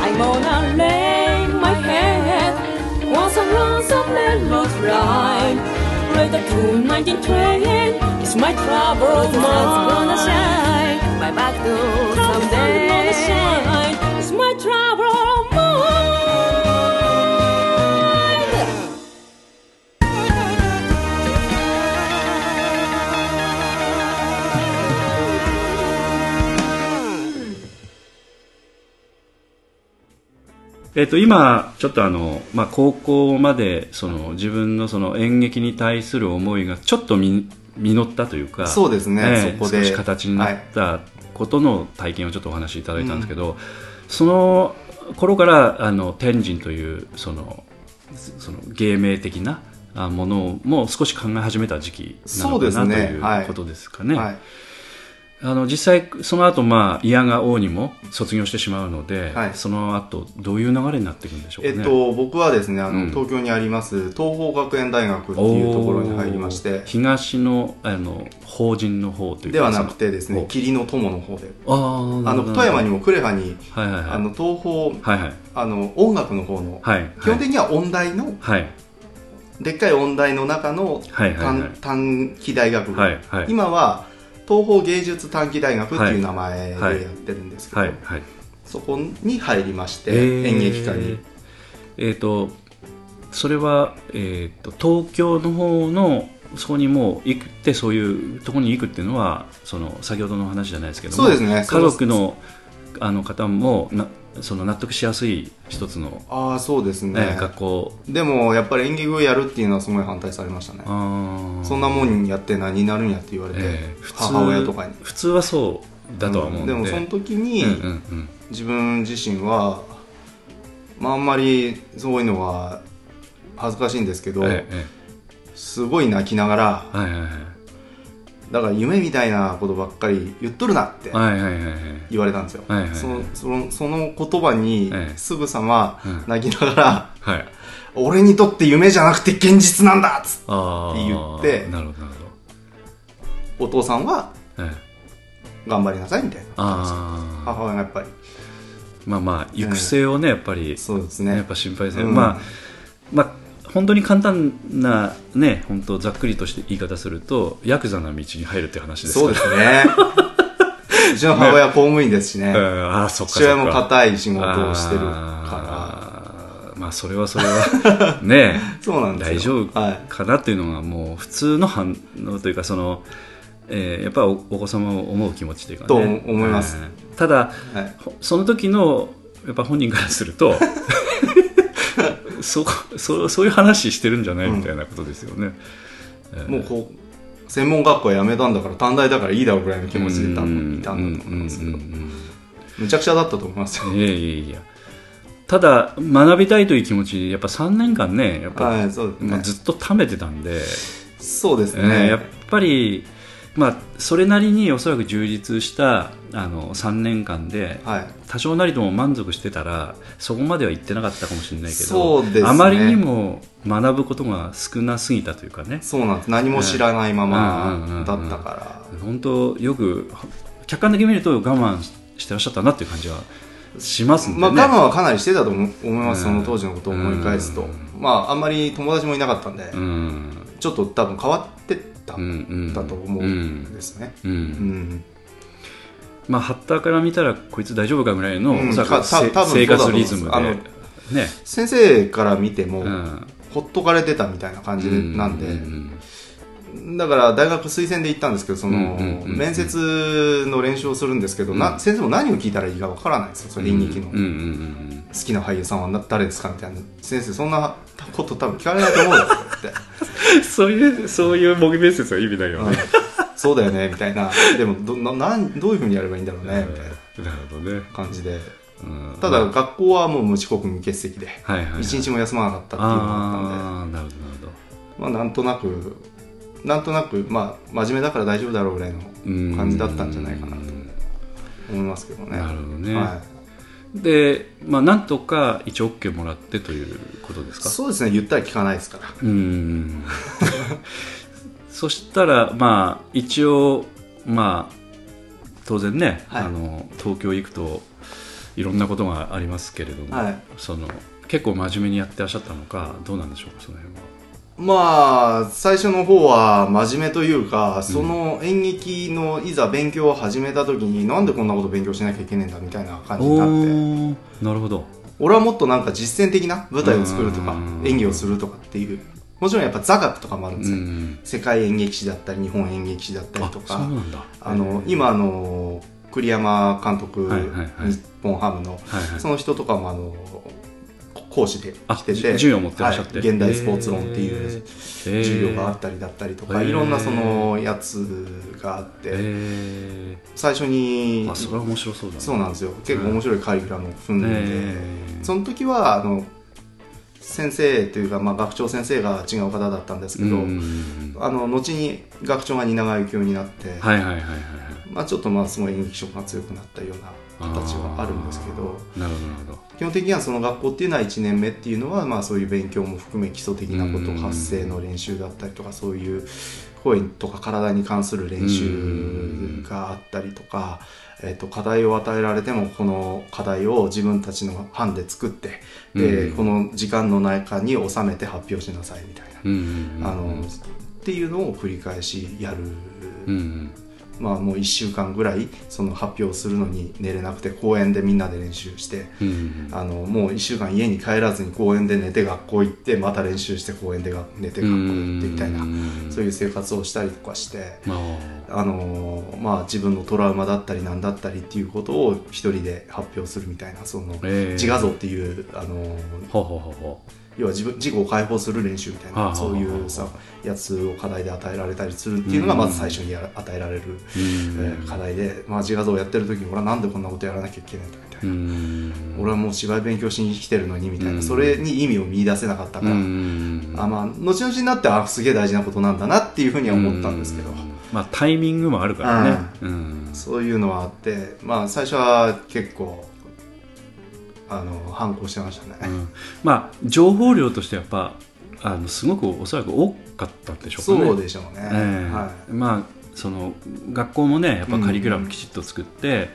I'm gonna lay my head once around some railroad line. Where the 219 train is my troubled mind's gonna shine. My back to someday is my troubled mind.今ちょっと高校まで自分の その演劇に対する思いがちょっと実ったというか、そうですね、そこで少し形になったことの体験をちょっとお話しいただいたんですけど、うん、その頃から天神というその芸名的なものも少し考え始めた時期なのかな、ね、ということですかね、はいはい、実際その後嫌が応にも卒業してしまうので、はい、その後どういう流れになっていくんでしょうかね。僕はですね東京にあります東邦学園大学っていうところに入りまして、東の法人の方というかではなくてですね、霧の友の方で、富山にも呉羽に、はいはいはい、東邦、はいはい、音楽の方の、はいはい、基本的には音大の、はい、でっかい音大の中の、はいはいはい、短期大学、はいはい、今は東邦芸術短期大学っていう名前でやってるんですけど、はいはいはい、そこに入りまして、演劇科に、それは、東京の方のそこにもう行くって、そういうところに行くっていうのは先ほどの話じゃないですけども、そうですね、家族の、方も納得しやすい一つの、そうですね、学校でもやっぱり演劇をやるっていうのはすごい反対されましたね。そんなもんやって何になるんやって言われて、母親とかに。普通はそうだとは思うんで、でもその時に、うんうんうん、自分自身は、あんまりそういうのは恥ずかしいんですけど、すごい泣きながら、はいはいはい、だから夢みたいなことばっかり言っとるなって言われたんですよ、はいはいはい、その言葉にすぐさま泣きながら、はいはい、俺にとって夢じゃなくて現実なんだっつって言って、なるほどなるほど、お父さんは頑張りなさいみたいな、母親がやっぱり行く末をね、やっぱりそうですね、やっぱ心配する、うん、本当に簡単なね、本当ざっくりとして言い方するとヤクザな道に入るって話ですから。そうですねうちの母親は公務員ですしね、父親も固い仕事をしてるから、それはそれはねそうなんです、大丈夫かなっていうのがもう普通の反応というか、やっぱり お子様を思う気持ちというかね、と思います、ただ、はい、その時のやっぱ本人からするとそういう話してるんじゃないみたいなことですよね、もう専門学校はやめたんだから短大だからいいだろうぐらいの気持ちでいたんだと思うんですけど、むちゃくちゃだったと思いますよ。いやいやいや、ただ学びたいという気持ちやっぱ3年間ね、やっぱ、はい、そうですね、ずっと貯めてたんで、そうですね、やっぱりそれなりにおそらく充実した3年間で、はい、多少なりとも満足してたらそこまでは行ってなかったかもしれないけど、そうですね、あまりにも学ぶことが少なすぎたというかね、そうなんです、何も知らないままだったから、本当よく客観的に見ると我慢してらっしゃったなっていう感じはしますんでね、我慢はかなりしてたと思います、その当時のことを思い返すと、あんまり友達もいなかったんで、ちょっと多分変わってた、だと思うんですね、ハッターから見たらこいつ大丈夫かぐらいの、生活リズムで、ね、先生から見ても、ほっとかれてたみたいな感じなんで、だから大学推薦で行ったんですけど、面接の練習をするんですけど、先生も何を聞いたらいいかわからないんですよ、それ演劇の、好きな俳優さんは誰ですかみたいな、先生そんなこと多分聞かれないと思うよってそういう模擬面接は意味ないよね、そうだよねみたいな、でも どういうふうにやればいいんだろうねみたいな感じで、ただ学校はもう無遅刻無欠席で、一日も休まなかったっていうのがあったんで、なんとなく、真面目だから大丈夫だろうぐらいの感じだったんじゃないかなと思いますけどね。なるほどね、はい、で、なんとか一応 OK もらってということですか。そうですね、言ったら聞かないですから、そしたら一応当然ね、はい、東京行くといろんなことがありますけれども、はい、結構真面目にやってらっしゃったのかどうなんでしょうか、その辺は。まあ最初の方は真面目というか、その演劇のいざ勉強を始めた時に、なんでこんなこと勉強しなきゃいけないんだみたいな感じになって、なるほど、俺はもっとなんか実践的な舞台を作るとか演技をするとかっていう、もちろんやっぱ座学とかもあるんですよ、世界演劇史だったり日本演劇史だったりとか。あ、そうなんだ。今栗山監督、はいはいはい、日本ハムの、はいはい、その人とかも講師で来てて、授業を持ってらっしゃって、はい、現代スポーツ論っていう授業があったりだったりとか、いろんなそのやつがあって、最初に、まあ、それは面白そうだね。そうなんですよ、結構面白いカリキュラムを踏んでて、その時は先生というか、まあ、学長先生が違う方だったんですけど、後に学長が蜷川幸雄になって、はいはいはいはい、まあ、ちょっとまあすごい演劇色が強くなったような形はあるんですけど、なるほど、基本的にはその学校っていうのは1年目っていうのは、まあそういう勉強も含め基礎的なこと、発声の練習だったりとか、そういう声とか体に関する練習があったりとか、課題を与えられても、この課題を自分たちの班で作って、で、この時間の中に収めて発表しなさいみたいな、っていうのを繰り返しやる、まあ、もう1週間ぐらいその発表するのに寝れなくて、公園でみんなで練習して、もう1週間家に帰らずに公園で寝て学校行って、また練習して公園で寝て学校行ってみたいな、そういう生活をしたりとかして、まあ、自分のトラウマだったりなんだったりっていうことを一人で発表するみたいな、その自画像っていう要は自己を解放する練習みたいな、そういうさやつを課題で与えられたりするっていうのがまず最初に与えられる課題で、まあ、自画像をやってる時に、俺はなんでこんなことやらなきゃいけないんだみたいな、俺はもう芝居勉強しに来てるのにみたいな、それに意味を見出せなかったから、まあ、後々になってすげえ大事なことなんだなっていうふうには思ったんですけど、まあ、タイミングもあるからね、そういうのはあって、まあ、最初は結構反抗してましたね、まあ、情報量としてやっぱすごくおそらく多かったんでしょうかね。そうでしょうね、はい、まあ学校もねやっぱカリキュラムきちっと作って、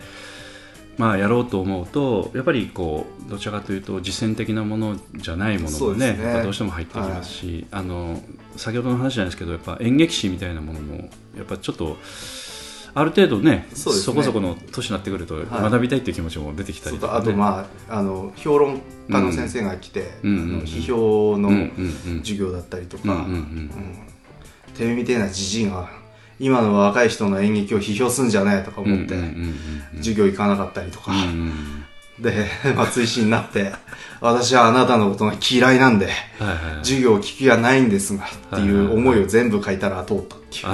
まあ、やろうと思うとやっぱりこうどちらかというと実践的なものじゃないものも ねやっぱどうしても入ってきますし、はい、先ほどの話じゃないですけどやっぱ演劇史みたいなものもやっぱちょっとある程度 ね、そこそこの年になってくると学びたいという気持ちも出てきたりとか、ね、あと、まあ、評論家の先生が来て、批評の授業だったりとか、テレビみたいなじじいが今の若い人の演劇を批評するんじゃないとか思って授業行かなかったりとか、で、追伸になって私はあなたのことが嫌いなんで、授業を聞きはないんですがっていう思いを全部書いたら通ったっていう、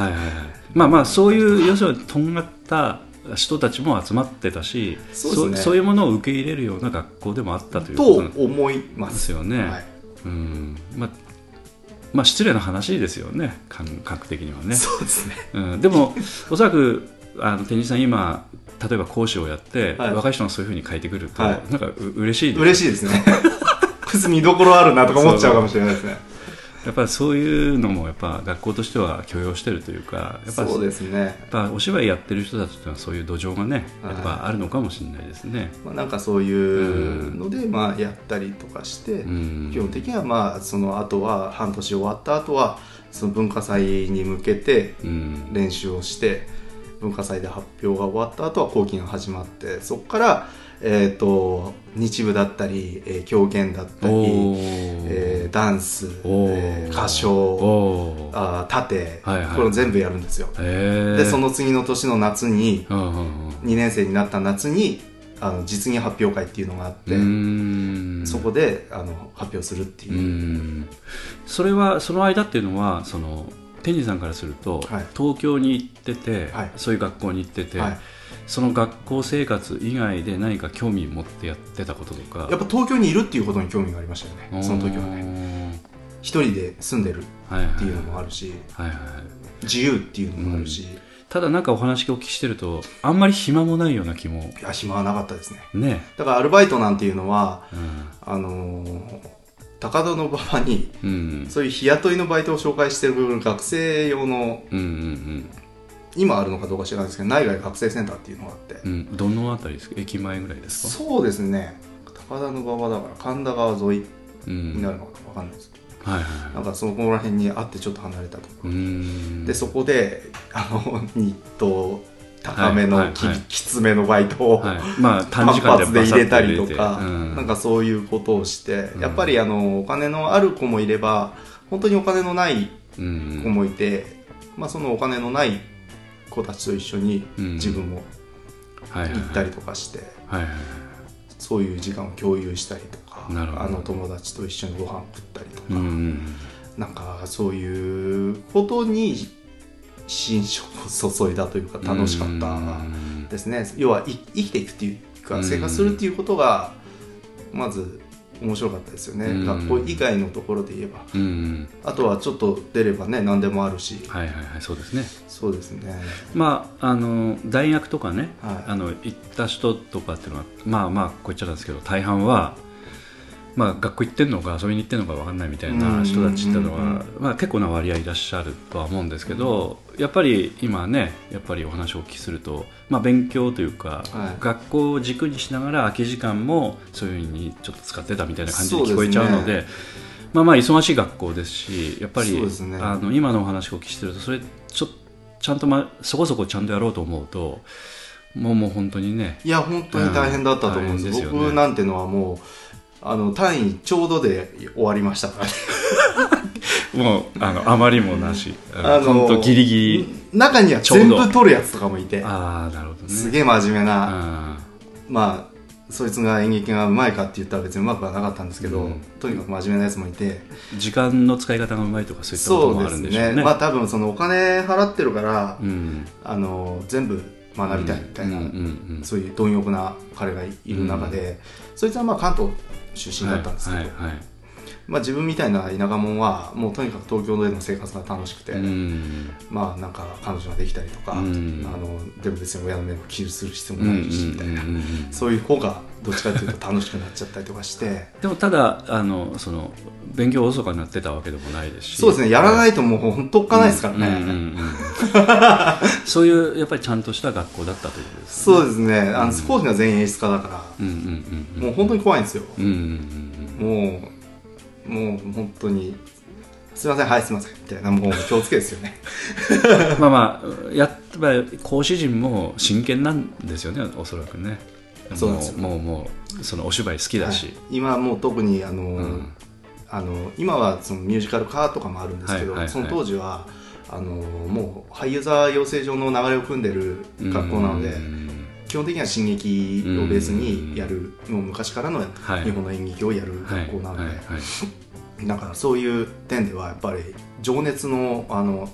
まあまあそういう要するにとんがった人たちも集まってたし、 そういうものを受け入れるような学校でもあったということと思いますよね、はい、まあ失礼な話ですよね感覚的にはね。そうですね、でもおそらく天神さん今例えば講師をやって、はい、若い人がそういうふうに書いてくると、はい、なんか嬉しいですね。嬉しいですねくす見どころあるなとか思っちゃうかもしれないですね。やっぱりそういうのもやっぱ学校としては許容してるというか、やっぱそうですね、やっぱお芝居やってる人たちというのはそういう土壌がねやっぱあるのかもしれないですね、まあ、なんかそういうので、まあ、やったりとかして、基本的にはまあその後は半年終わった後はその文化祭に向けて練習をして、文化祭で発表が終わった後は講義が始まって、そこから日舞だったり狂言だったり、ダンス、歌唱、殺陣、これを全部やるんですよ。でその次の年の夏に、2年生になった夏に実技発表会っていうのがあって、そこで発表するっていう、それはその間っていうのは天神さんからすると、はい、東京に行ってて、はい、そういう学校に行ってて、はい、その学校生活以外で何か興味持ってやってたこととか。やっぱ東京にいるっていうことに興味がありましたよね、その時はね。一人で住んでるっていうのもあるし、自由っていうのもあるし、ただなんかお話をお聞きしてるとあんまり暇もないような気も。いや暇はなかったですね、だからアルバイトなんていうのは、高田の馬場に、そういう日雇いのバイトを紹介してる学生用の今あるのかどうか知らないですけど、内外学生センターっていうのがあって、うん、どのあたりですか？駅前ぐらいですか？そうですね、高田の馬場だから神田川沿いになるのか分かんないですけど、うん、はいはい、なんかそこら辺にあってちょっと離れたところ、うんでそこでニット高めの、はいはいはい、きつめのバイトを、はい、まあ短時間で入れたりとか、うん、なんかそういうことをして、うん、やっぱりお金のある子もいれば本当にお金のない子もいて、うん、まあそのお金のない子たちと一緒に自分も行ったりとかして、そういう時間を共有したりとか、友達と一緒にご飯食ったりとか、うん、なんかそういうことに心底を注いだというか楽しかったですね。要は生きていくっていうか生活するっていうことがまず面白かったですよね、うん、学校以外のところで言えば、うん、あとはちょっと出ればね何でもあるし、はいはいはい、そうですねそうですね、まあ大学とかね、はい、行った人とかっていうのはまあまあこう言っちゃったんですけど、大半はまあ学校行ってんのか遊びに行ってんのか分かんないみたいな人たちってのはまあ結構な割合いらっしゃるとは思うんですけど、やっぱり今ねやっぱりお話をお聞きするとまあ勉強というか学校を軸にしながら空き時間もそういうふうにちょっと使ってたみたいな感じで聞こえちゃうので、まあまあ忙しい学校ですし、やっぱり今のお話をお聞きしてるとそれちゃんとそこそこちゃんとやろうと思うともう本当にね、いや本当に大変だったと思うんですよね。僕なんてのはもう単位ちょうどで終わりましたからもう余りもなし、ほんとギリギリ、中には全部取るやつとかもいて、あーなるほど、ね、すげえ真面目な、まあそいつが演劇がうまいかって言ったら別にうまくはなかったんですけど、うん、とにかく真面目なやつもいて、時間の使い方がうまいとかそういったこともあるんでしょうね。そうですね、まあ多分そのお金払ってるから、うん、全部学びたいみたいな、うんうんうん、そういう貪欲な彼がいる中で、うん、そいつはまあ関東出身だったんですけど、はいはいはい、まあ、自分みたいな田舎者はもうとにかく東京での生活が楽しくて、うん、まあなんか彼女ができたりとか、うん、でも別に親の目を気にする必要もないしみたいな、うんうんうんうん、そういう方がどっちかというと楽しくなっちゃったりとかしてでもただその勉強おろそかになってたわけでもないですし、そうですね、やらないともうほんとおっかないですからね、うんうんうん、そういうやっぱりちゃんとした学校だったということですね。そうですね、スポーツが全員演出家だから、うんうんうんうん、もう本当に怖いんですよ、うんうんうんうん、もう本当にすいませんはいすいませんみたいな、もう気をつけですよねまあまあやっぱり講師陣も真剣なんですよね、おそらくね。そうなんですよ、もうそのお芝居好きだし、はい、今はもう特にうん、今はそのミュージカル化とかもあるんですけど、はいはいはい、その当時はもう俳優座養成所の流れを組んでる学校なので、基本的には進撃をベースにやる、もう昔からの日本の演劇をやる学校なので、はいはいはいはい、だからそういう点ではやっぱり情熱の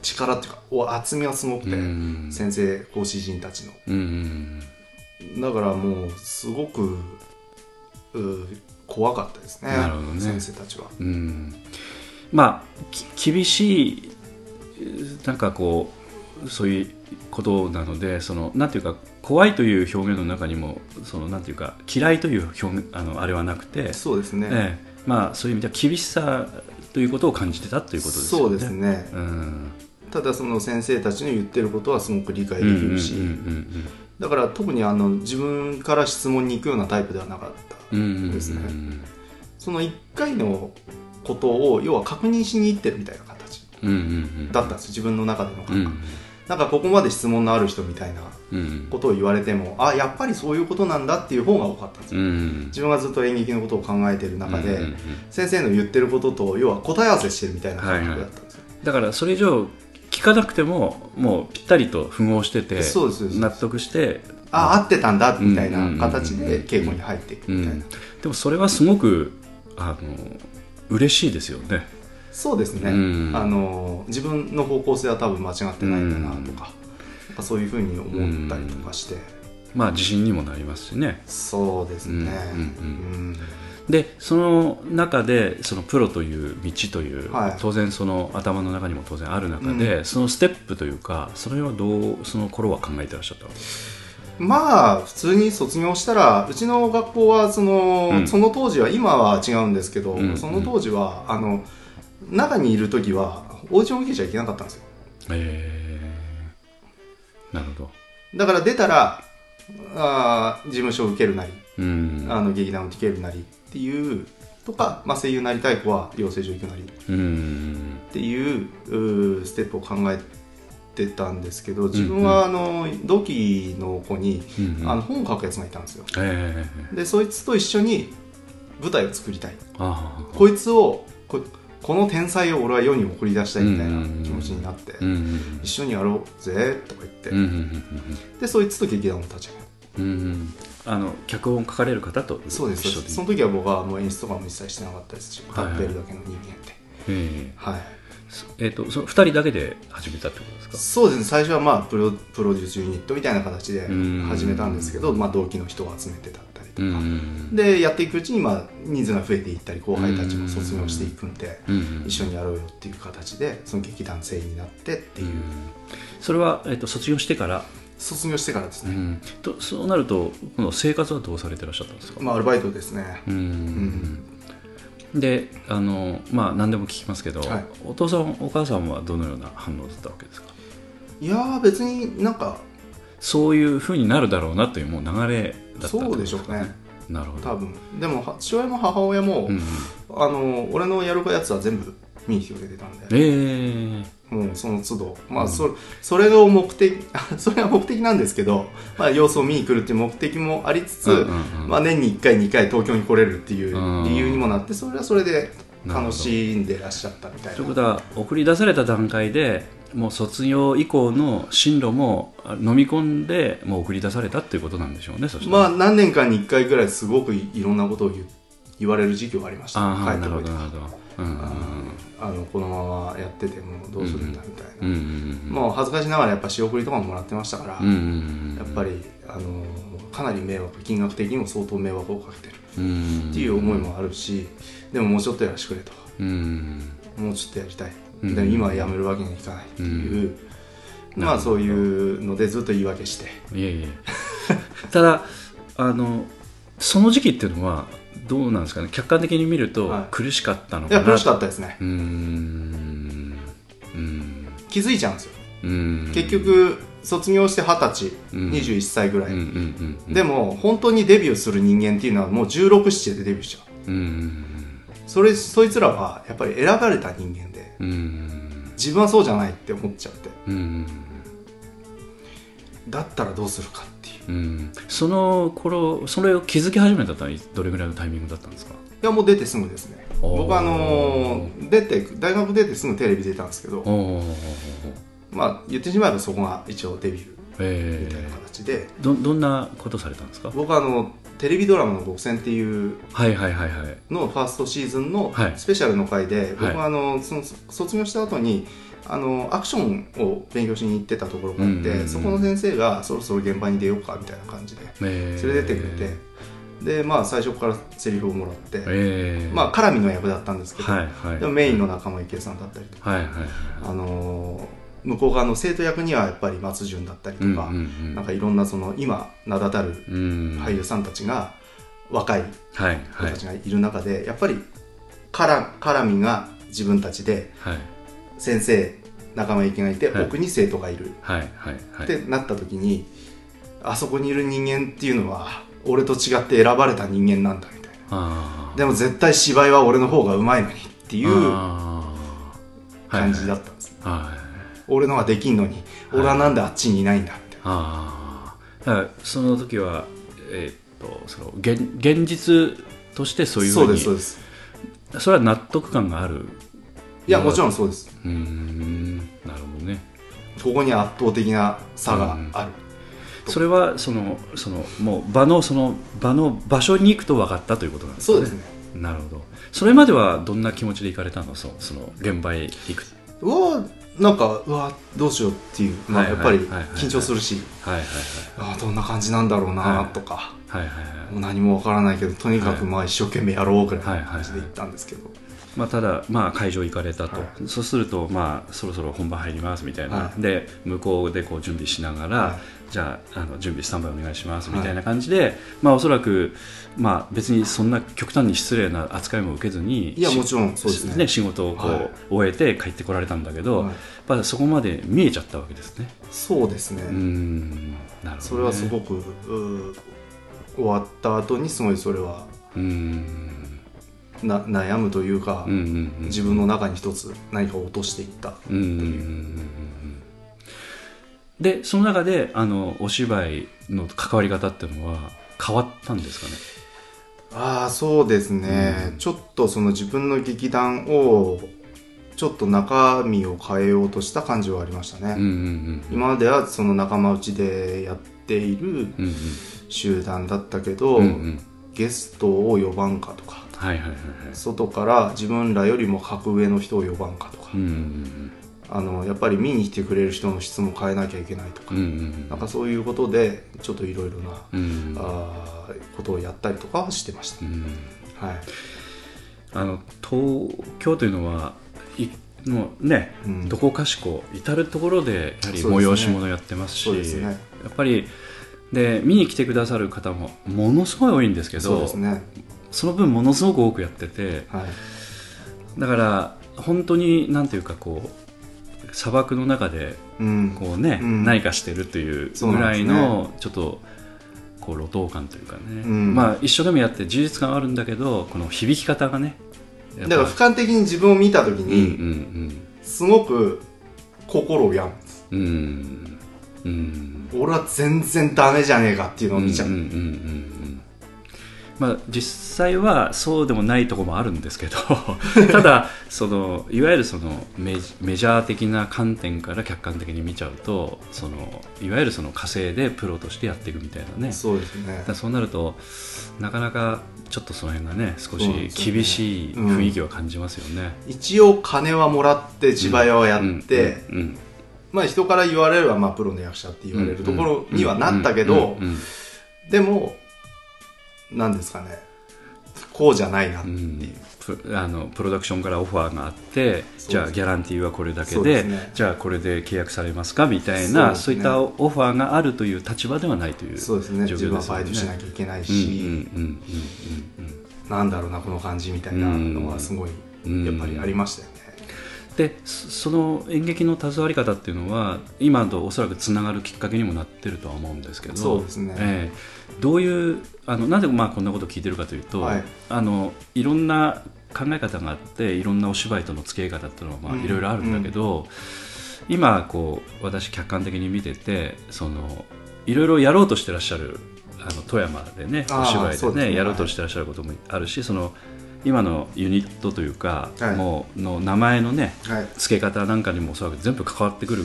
力っていうか厚みはすごくて、先生講師陣たちの、だからもうすごく怖かったです ね、 なるほどね、先生たちは、うん、まあ厳しいなんかこうそういうことなので、そのなんていうか怖いという表現の中にもそのなんていうか嫌いという表現あれはなくて、そうですね、まあそういう意味では厳しさということを感じてたということですよね。そうですね、うん、ただその先生たちの言ってることはすごく理解できるし、だから特に自分から質問に行くようなタイプではなかったですね、うんうんうんうん、その1回のことを要は確認しに行ってるみたいな形だったんですよ、自分の中での感覚、うんうん、なんかここまで質問のある人みたいなことを言われても、あやっぱりそういうことなんだっていう方が多かったんですよ、うんうん、自分がずっと演劇のことを考えてる中で、うんうんうん、先生の言ってることと要は答え合わせしてるみたいな感覚だったんですよ、はいはい、だからそれ以上聞かなくてももうぴったりと符合してて、そうですそうです、納得して合ってたんだみたいな形で稽古に入っていくみたいな、でもそれはすごく嬉しいですよね。そうですね、うん、自分の方向性は多分間違ってないんだなとか、うん、そういうふうに思ったりとかして、うん、まあ自信にもなりますしね。そうですね、うんうんうん、でその中でそのプロという道という、はい、当然その頭の中にも当然ある中で、うん、そのステップというかそれはどうその頃は考えてらっしゃったんですか？まあ普通に卒業したら、うちの学校はうん、その当時は今は違うんですけど、うんうん、その当時は中にいる時はオーディション受けちゃいけなかったんですよ、なるほど。だから出たら事務所を受けるなり、うん、劇団を受けるなりっていうとか、まあ、声優なりたい子は養成所行くなりっていうステップを考えてたんですけど、自分は同期の子に本を書くやつがいたんですよ。でそいつと一緒に舞台を作りたい、こいつをこの天才を俺は世に送り出したいみたいな気持ちになって、一緒にやろうぜとか言って、でそいつと劇団を立ち上げる、脚本書かれる方と。そうです。その時は僕はもう演出とかも一切してなかったですし、歌ってるだけの人間で、はい。その2人だけで始めたってことですか？そうですね。最初は、まあ、プロデュースユニットみたいな形で始めたんですけど、まあ、同期の人を集めてたったりとかでやっていくうちに、まあ、人数が増えていったり、後輩たちも卒業していくんで、一緒にやろうよっていう形でその劇団生になってっていう。それは、卒業してからですね。そうなるとこの生活はどうされてらっしゃったんですか？まあ、アルバイトですね。でまあ、何でも聞きますけど、はい、お父さんお母さんはどのような反応だったわけですか？いや別になんかそういう風になるだろうなというもう流れだった。そうでしょうね。なるほど。多分でも父親も母親も、俺のやるやつは全部見に広げてたんで、もうその都度、まあそれが目的それが目的なんですけど、まあ、様子を見に来るっていう目的もありつつ、まあ、年に1回2回東京に来れるっていう理由にもなって、それはそれで楽しんでらっしゃったみたいな。ということは送り出された段階でもう卒業以降の進路も飲み込んでもう送り出されたっていうことなんでしょうね。そして、まあ、何年間に1回ぐらいすごくいろんなことを言われる時期はありました。帰ってこいとか、このままやっててもどうするんだみたいな、もう恥ずかしながらやっぱ仕送りとかももらってましたから、やっぱりかなり迷惑、金額的にも相当迷惑をかけてるっていう思いもあるし、でももうちょっとやらしてくれと、もうちょっとやりたい、でも今はやめるわけにはいかないっていう、まあそういうのでずっと言い訳して。いやいやただその時期っていうのはどうなんですかね、客観的に見ると苦しかったのかな。苦しかったですね。気づいちゃうんですよ。結局卒業して20歳、21歳ぐらい、でも本当にデビューする人間っていうのはもう16、17でデビューしちゃう。そいつらはやっぱり選ばれた人間で、自分はそうじゃないって思っちゃって、だったらどうするか。その頃それを気づき始めたのはどれぐらいのタイミングだったんですか？いやもう出てすぐですね。僕は大学出てすぐテレビ出たんですけど、まあ言ってしまえばそこが一応デビューみたいな形で、どんなことされたんですか？僕はテレビドラマの極戦っていうのファーストシーズンのスペシャルの回で、僕はその卒業した後にアクションを勉強しに行ってたところがあって、そこの先生がそろそろ現場に出ようかみたいな感じで連れてってくれて、でまあ最初からセリフをもらって、まあ絡みの役だったんですけど、でもメインの仲間池江さんだったりとか、向こう側の生徒役にはやっぱり松潤だったりとか、なんかいろんなその今名だたる俳優さんたちが、若い子たちがいる中で、やっぱり絡みが自分たちで、先生仲間池がいて、奥に生徒がいるってなった時に、あそこにいる人間っていうのは俺と違って選ばれた人間なんだみたいな、でも絶対芝居は俺の方がうまいのにっていう感じだったんです。俺のはできんのに俺はなんであっちにいないんだみたいな。だからその時は、その現実としてそういうふうに、それは納得感がある。いやもちろんそうです。なるほどね。ここに圧倒的な差がある。それはそのもうその場の場所に行くと分かったということなんですね。そうですね。なるほど。それまではどんな気持ちで行かれたの？その現場へ行く。なんかどうしようっていう、やっぱり緊張するし、どんな感じなんだろうなとか、はいはいはい、もう何もわからないけどとにかくまあ一生懸命やろうぐらいの感じで行ったんですけど、はいはいはいはい、まあ、ただまあ会場行かれたと、はい、そうするとまあそろそろ本番入りますみたいな、はい、で向こうでこう準備しながら、はい、じゃあ、 準備スタンバイお願いしますみたいな感じで、はい、まあ、おそらくまあ別にそんな極端に失礼な扱いも受けずに、いやもちろんそうですね、仕事をこう終えて帰ってこられたんだけど、はい、まあ、そこまで見えちゃったわけですね。そうですね、うん、なるほどね、それはすごく終わった後にすごいそれは悩むというか、うんうんうんうん、自分の中に一つ何かを落としていったっていう。うんうんうんうん、でその中でお芝居の関わり方っていうのは変わったんですかね。ああ、そうですね、うん、ちょっとその自分の劇団をちょっと中身を変えようとした感じはありましたね、うんうんうん、今まではその仲間内でやっている、うんうん、集団だったけど、うんうん、ゲストを呼ばんかとか、はいはいはいはい、外から自分らよりも格上の人を呼ばんかとか、うんうんうん、やっぱり見に来てくれる人の質も変えなきゃいけないとか、うんうん、なんかそういうことでちょっといろいろな、うんうん、ことをやったりとかはしてました、うんうん、はい、東京というのはもうね、うん、どこかしこ至るところでやはり催し物やってますし、そうですね、そうですね、やっぱりで見に来てくださる方もものすごい多いんですけど、 そうですね、その分ものすごく多くやってて、はい、だから本当になんていうかこう砂漠の中でこうね、うん、何かしてるというぐらいのちょっとこう路頭感というかね、うん、まあ一生懸命やって事実感あるんだけどこの響き方がね、だから俯瞰的に自分を見たときに、うんうんうん、すごく心を病むんです、うん、うん、俺は全然ダメじゃねえかっていうのを見ちゃう。まあ実際はそうでもないところもあるんですけどただそのいわゆるそのメジャー的な観点から客観的に見ちゃうとそのいわゆるその火星でプロとしてやっていくみたいなね。そうですね。だそうなるとなかなかちょっとその辺がね少し厳しい雰囲気は感じますよね、うん、一応金はもらって自腹はやって、うんうんうん、まあ、人から言われればまあプロの役者って言われるところにはなったけど、でも何ですかね、こうじゃないなっていう、うん、プロダクションからオファーがあって、じゃあギャランティーはこれだけ で、ね、じゃあこれで契約されますかみたいな、そう、ね、そういったオファーがあるという立場ではないという状況ですよね。自分はバイトしなきゃいけないし、なんだろうなこの感じみたいなのはすごいやっぱりありましたよね、うんうんうん。でその演劇の携わり方っていうのは今とおそらくつながるきっかけにもなってるとは思うんですけど、そうですね、どういうなぜまあこんなことを聞いてるかというと、はい、いろんな考え方があっていろんなお芝居との付き合い方っていうのはまあいろいろあるんだけど、うん、今こう私客観的に見ててそのいろいろやろうとしてらっしゃる富山でねお芝居で ねやろうとしてらっしゃることもあるし、その今のユニットというか、はい、もうの名前のね、はい、付け方なんかにもおそらく全部関わってくる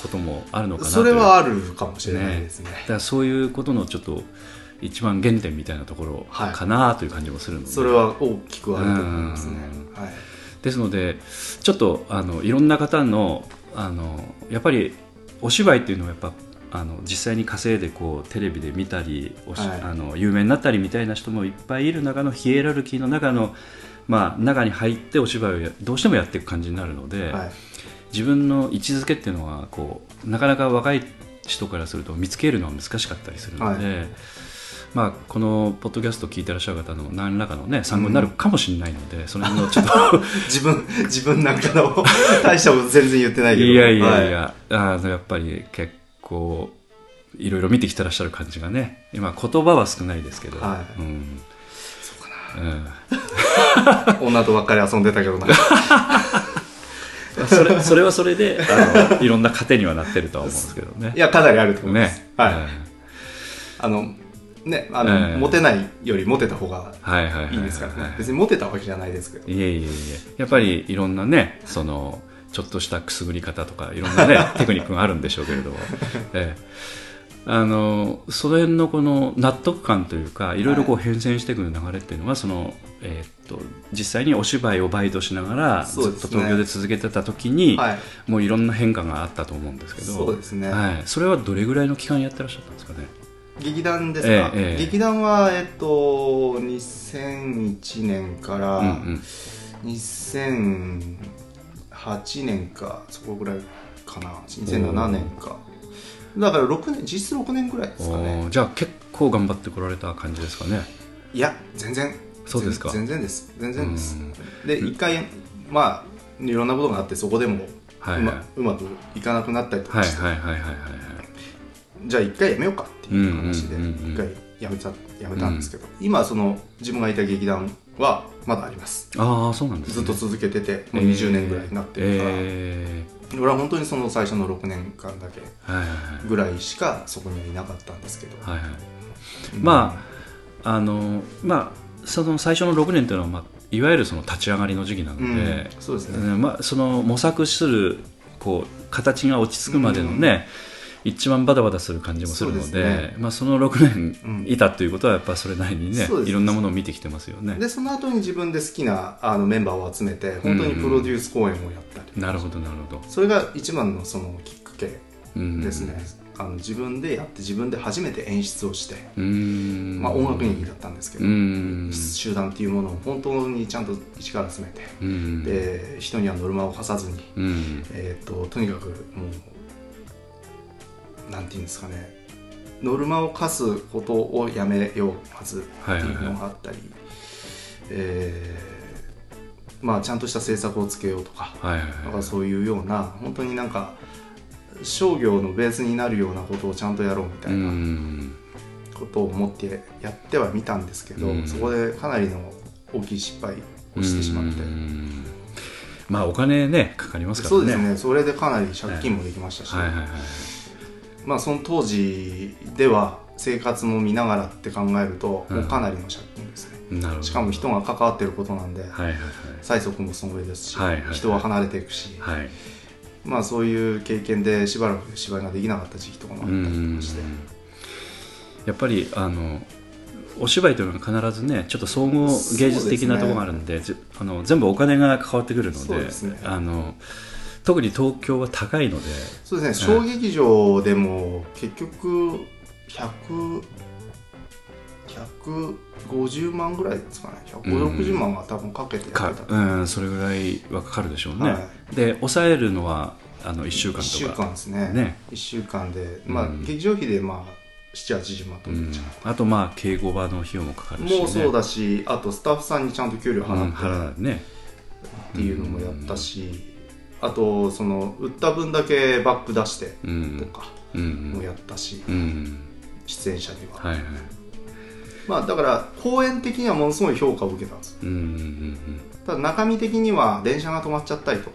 こともあるのかなという。それはあるかもしれないです ね。だからそういうことのちょっと一番原点みたいなところかなという感じもするので、はい、それは大きくあると思いますね、はい、ですのでちょっといろんな方のやっぱりお芝居っていうのはやっぱ実際に稼いでこうテレビで見たり、はい、有名になったりみたいな人もいっぱいいる中のヒエラルキーの中の、まあ、中に入ってお芝居をどうしてもやっていく感じになるので、はい、自分の位置づけっていうのはこうなかなか若い人からすると見つけるのは難しかったりするので、はい、まあ、このポッドキャストを聞いてらっしゃる方の何らかの、ね、参考になるかもしれないので、うん、それのちょっと自分なんかの大したこと全然言ってないけどいやいやいや、はい、やっぱり結構こういろいろ見てきてらっしゃる感じがね、今言葉は少ないですけど、はい、うん、そうかな、うん、女とばっかり遊んでたけどなそれはそれでいろんな糧にはなってるとは思うんですけどね。いやかなりあると思います、ね、はい、ね、モテないよりモテた方がいいですからね。別にモテたわけじゃないですけど、いえいえいえ、やっぱりいろんなねそのちょっとしたくすぐり方とかいろんなねテクニックがあるんでしょうけれども、その辺のこの納得感というかいろいろこう変遷していく流れっていうのはその、実際にお芝居をバイトしながらずっと東京で続けてた時に、はい、もういろんな変化があったと思うんですけど、そうですね、はい、それはどれぐらいの期間やってらっしゃったんですかね。劇団ですか、劇団は、2001年から2008年かそこぐらいかな、2007年か、だから6年、実質6年ぐらいですかね。じゃあ結構頑張ってこられた感じですかね。いや、全然。そうですか。全然です。全然です。で、一回、まあ、いろんなことがあって、そこでもうまくいかなくなったりとかして、じゃあ一回やめようかっていう話で、一回やめたんですけど、今、その自分がいた劇団はまだあります。ああ、そうなんですね。ずっと続けてて、もう20年ぐらいになってるから。俺は本当にその最初の6年間だけぐらいしかそこにはいなかったんですけど、まあその最初の6年というのは、いわゆるその立ち上がりの時期なので、そうですね、その模索するこう形が落ち着くまでのね、一番バタバタする感じもするので、その6年いたということはやっぱそれなりにね、いろんなものを見てきてますよね。でその後に自分で好きなメンバーを集めて本当にプロデュース公演をやったり、なるほどなるほど、それが一番のそのきっかけですね。自分でやって自分で初めて演出をして、音楽演技だったんですけど、集団っていうものを本当にちゃんと一から詰めて、で人にはノルマを課さずに、とにかくもうなんていうんですかね、ノルマを課すことをやめようまずっていうのがあったり、ちゃんとした政策をつけようとか、そういうような本当になんか商業のベースになるようなことをちゃんとやろうみたいなことを思ってやってはみたんですけど、そこでかなりの大きい失敗をしてしまって。まあお金ねかかりますからね。そうですね。それでかなり借金もできましたし。その当時では生活も見ながらって考えると、もうかなりの借金ですね。しかも人が関わっていることなんで、催促もその上ですし、人は離れていくし、そういう経験でしばらく芝居ができなかった時期とかもあったりとして、やっぱりお芝居というのは必ずね、ちょっと総合芸術的なところがあるんで、全部お金が関わってくるので、特に東京は高いので、そうですね、小劇場でも結局150万ぐらいですかね、160万は多分かけてやってた、それぐらいはかかるでしょうね。で抑えるのは1週間とか、1週間ですね、1週間で劇場費で7、80万とか、あと稽古場の費用もかかるし、もうそうだし、あとスタッフさんにちゃんと給料払ってっていうのもやったし、あとその売った分だけバック出してとかもやったし、出演者には、だから公演的にはものすごい評価を受けたんです。ただ中身的には電車が止まっちゃったりと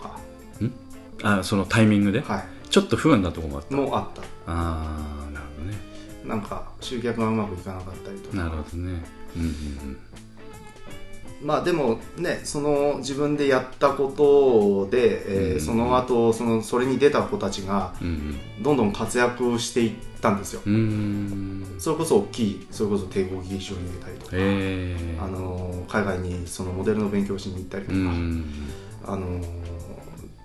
か、そのタイミングでちょっと不安なとこもあったもあった。ああ、なるほどね。なんか集客がうまくいかなかったりとか。なるほどね。でもね、その自分でやったことで、その後それに出た子たちがどんどん活躍していったんですよ。それこそ大きい、それこそ帝国劇場に出たりとか、海外にそのモデルの勉強しに行ったりとか、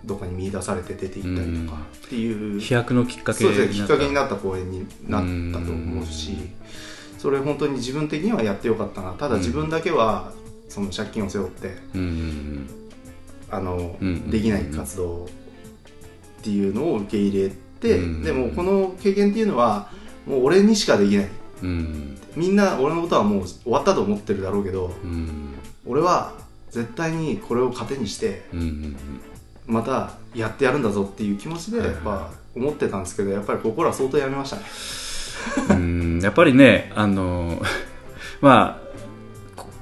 どこかに見出されて出て行ったりとかっていう飛躍のきっかけになった公演になったと思うし、それ本当に自分的にはやってよかったな。ただ自分だけはその借金を背負ってできない活動っていうのを受け入れて、でもこの経験っていうのはもう俺にしかできない、みんな俺のことはもう終わったと思ってるだろうけど、俺は絶対にこれを糧にしてまたやってやるんだぞっていう気持ちでやっぱ思ってたんですけど、やっぱり心は相当やめましたね。やっぱりね、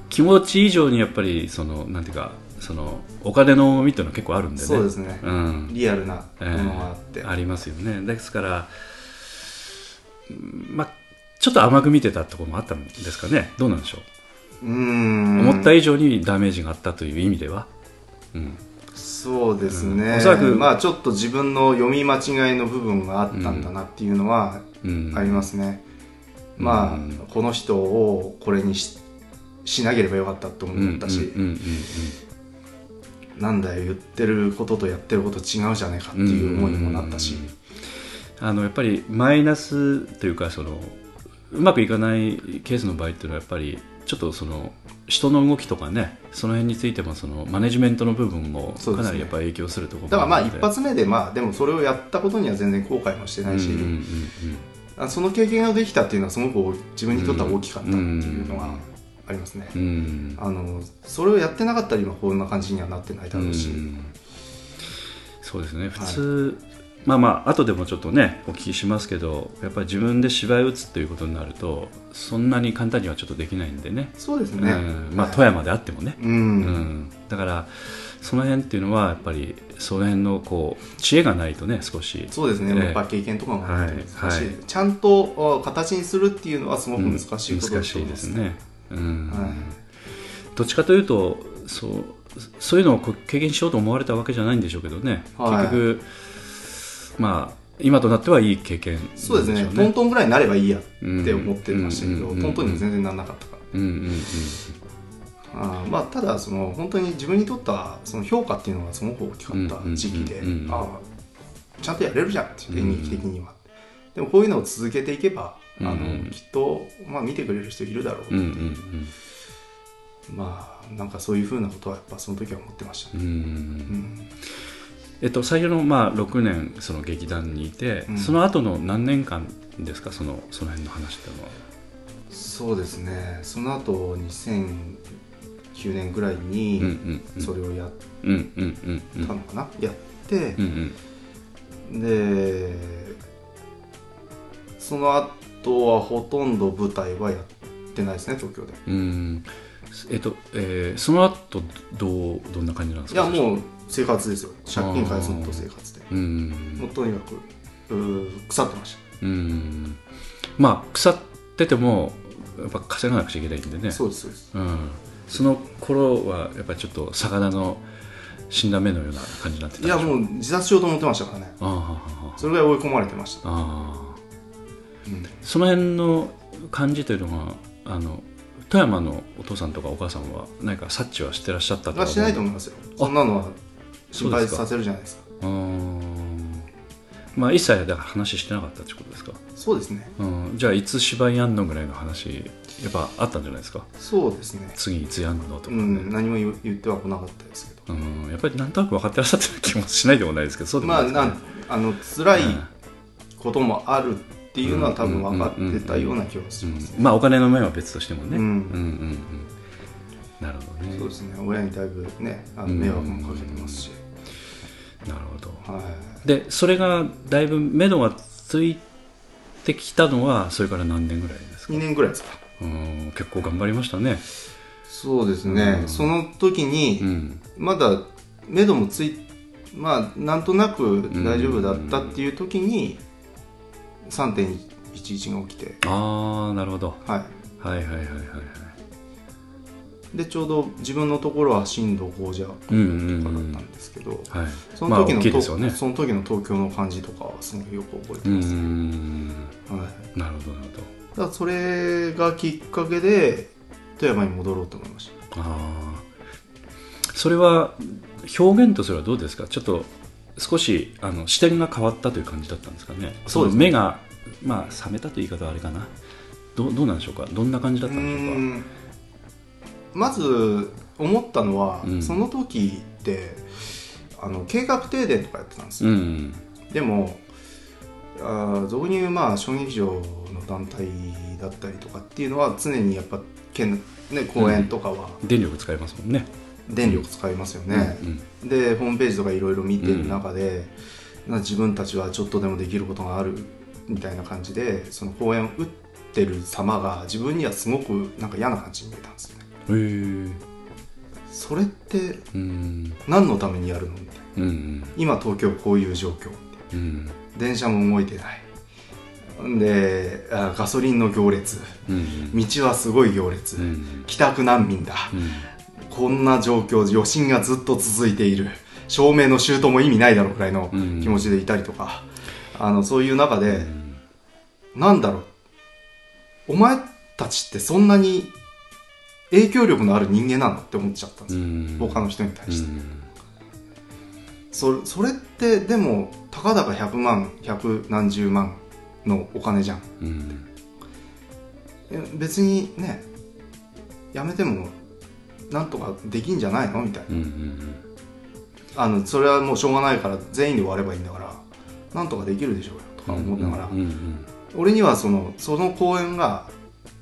気持ち以上にやっぱりなんていうか、お金の重みっていうのは結構あるんでね。そうですね。リアルなものがあって、ありますよね。ですから、ちょっと甘く見てたところもあったんですかね。どうなんでしょう。思った以上にダメージがあったという意味では。そうですね。おそらくちょっと自分の読み間違いの部分があったんだなっていうのはありますね。この人をこれにしなければよかったと思ったし、なんだよ、言ってることとやってること違うじゃないかっていう思いにもなったし、やっぱりマイナスというか、うまくいかないケースの場合っていうのはやっぱりちょっとその人の動きとかね、その辺についてもそのマネジメントの部分もかなりやっぱり影響するところ、ね、だからまあ一発目でまあでもそれをやったことには全然後悔もしてないし、うんうんうんうん、その経験ができたっていうのはすごく自分にとっては大きかったっていうのはありますね、うんうん、それをやってなかったら今こんな感じにはなってないだろうし、うんうん、そうですね普通、はい、まあまあ後でもちょっとねお聞きしますけど、やっぱり自分で芝居を打つということになるとそんなに簡単にはちょっとできないんでね。そうですね、うん、まあ富山であってもね、うんうん、だからその辺っていうのはやっぱりその辺のこう知恵がないとね少し。そうですね、やっぱ経験とかも難しい、はいはい、ちゃんと形にするっていうのはすごく難しいことだと思います、難しいですね、うんはい、どっちかというとそういうのを経験しようと思われたわけじゃないんでしょうけどね、はい、結局まあ、今となってはいい経験でしょうね。そうですね、トントンぐらいになればいいやって思ってましたけど、トントンにも全然ならなかったから、うんうんうん、あまあ、ただその本当に自分にとったその評価っていうのがすごく大きかった時期で、あちゃんとやれるじゃんって演劇的には、でもこういうのを続けていけばきっと、まあ、見てくれる人いるだろうっていう、うんうんうん、まあなんかそういうふうなことはやっぱその時は思ってましたね、うんうんうん最初のまあ6年その劇団にいて、うん、その後の何年間ですか、その辺の話ってのは。そうですね、その後2009年ぐらいにそれをやったのかな、やって、うんうん、でその後はほとんど舞台はやってないですね、東京で。うんその後どんな感じなんですか。いやもう生活ですよ、借金返すのと生活で、うんもうとにかく腐ってました。うんまあ腐っててもやっぱ稼がなくちゃいけないんでね。そうですそうです、うん、その頃はやっぱりちょっと魚の死んだ目のような感じになってたんでしょう。いやもう自殺しようと思ってましたからね。あそれぐらい追い込まれてました。あ、うん、その辺の感じというのが富山のお父さんとかお母さんは何か察知はしてらっしゃったとか。してないと思いますよ、そんなのは心配させるじゃないですか。まあ一切だから話してなかったってことですか。そうですね、うん、じゃあいつ芝居やんのぐらいの話やっぱあったんじゃないですか。そうですね、次いつやんのとか、ねうん、何も言ってはこなかったですけど、うん、やっぱりなんとなく分かってらっしゃってる気もしないでもないですけど。そうでもないですね、まあ辛いこともあるっていうのは多分分かってたような気がしますね。まあお金の面は別としてもね、うんうんうんうん、なるほどね。そうですね、親にだいぶね迷惑もかけてますし、なるほど、はい、でそれがだいぶ目処がついてきたのはそれから何年ぐらいですか。2年ぐらいですか。うん結構頑張りましたね。そうですね、その時にまだ目処もまあなんとなく大丈夫だったっていう時に 3.11 が起きて。ああなるほど、はい、はいはいはいはいでちょうど自分のところは震度5弱とかだったんですけど、その時の東京の感じとかはすごくよく覚えてますね。うん、はい、なるほどなるほど。だからそれがきっかけで富山に戻ろうと思いました。あそれは表現とすればどうですか、ちょっと少し視点が変わったという感じだったんですかね。そうですね、目が、まあ、覚めたという言い方はあれかな、どうなんでしょうか、どんな感じだったんでしょうか。まず思ったのは、うん、その時って計画停電とかやってたんですよ、うんうん、でも俗に言うまあ小劇場の団体だったりとかっていうのは常にやっぱ公演とかは、うん、電力使いますもんね。電力使いますよね、うんうん、でホームページとかいろいろ見てる中で、うん、自分たちはちょっとでもできることがあるみたいな感じでその公演を打ってる様が自分にはすごくなんか嫌な感じに見えたんですよ。それって何のためにやるのみたいな、うんうん、今東京こういう状況、うん、電車も動いてないでガソリンの行列、うんうん、道はすごい行列、うんうん、帰宅難民だ、うん、こんな状況余震がずっと続いている、照明のシュートも意味ないだろうくらいの気持ちでいたりとか、うんうん、そういう中で、うん、なんだろうお前たちってそんなに影響力のある人間なのって思っちゃったんですよ、うん、他の人に対して、うん、それってでもたかだか100万100何十万のお金じゃん、うん、別にねやめてもなんとかできんじゃないのみたいな、うんうんうん、それはもうしょうがないから全員で終わればいいんだからなんとかできるでしょうよとか思いながら、うんうんうんうん、俺にはその公演が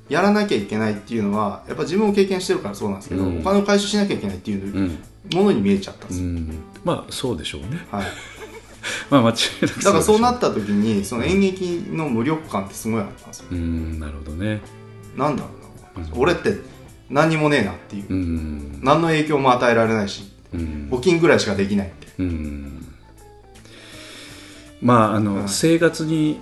やらなきゃいけないっていうのはやっぱ自分を経験してるからそうなんですけど、うん、お金を回収しなきゃいけないっていうものに見えちゃったんですよ、うんうん、まあそうでしょうね、はいまあ間違いなくそうでしょうね、だからそうなった時にその演劇の無力感ってすごいあったんですよ、うん、なるほどね、なんだろうな、うん、俺って何にもねえなっていう、うん、何の影響も与えられないし、うん、募金ぐらいしかできないって、うん、まあはい、生活に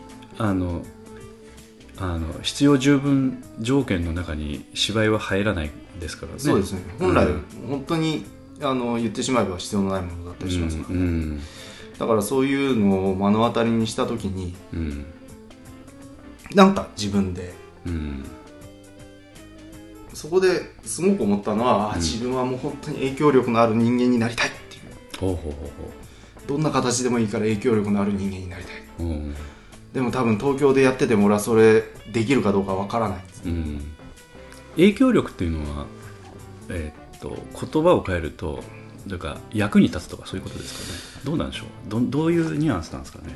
必要十分条件の中に芝居は入らないですからね。そうですね。本来、うん、本当に言ってしまえば必要のないものだったりしますからね、うんうん、だからそういうのを目の当たりにした時に、うん、なんか自分で、うん、そこですごく思ったのは、うん、自分はもう本当に影響力のある人間になりたいっていう。ほうほうほう。どんな形でもいいから影響力のある人間になりたい、うんでも多分東京でやってても俺はそれできるかどうかわからないです、うん、影響力っていうのは、言葉を変えるとなんか役に立つとかそういうことですかね。どうなんでしょう どういうニュアンスなんですかね。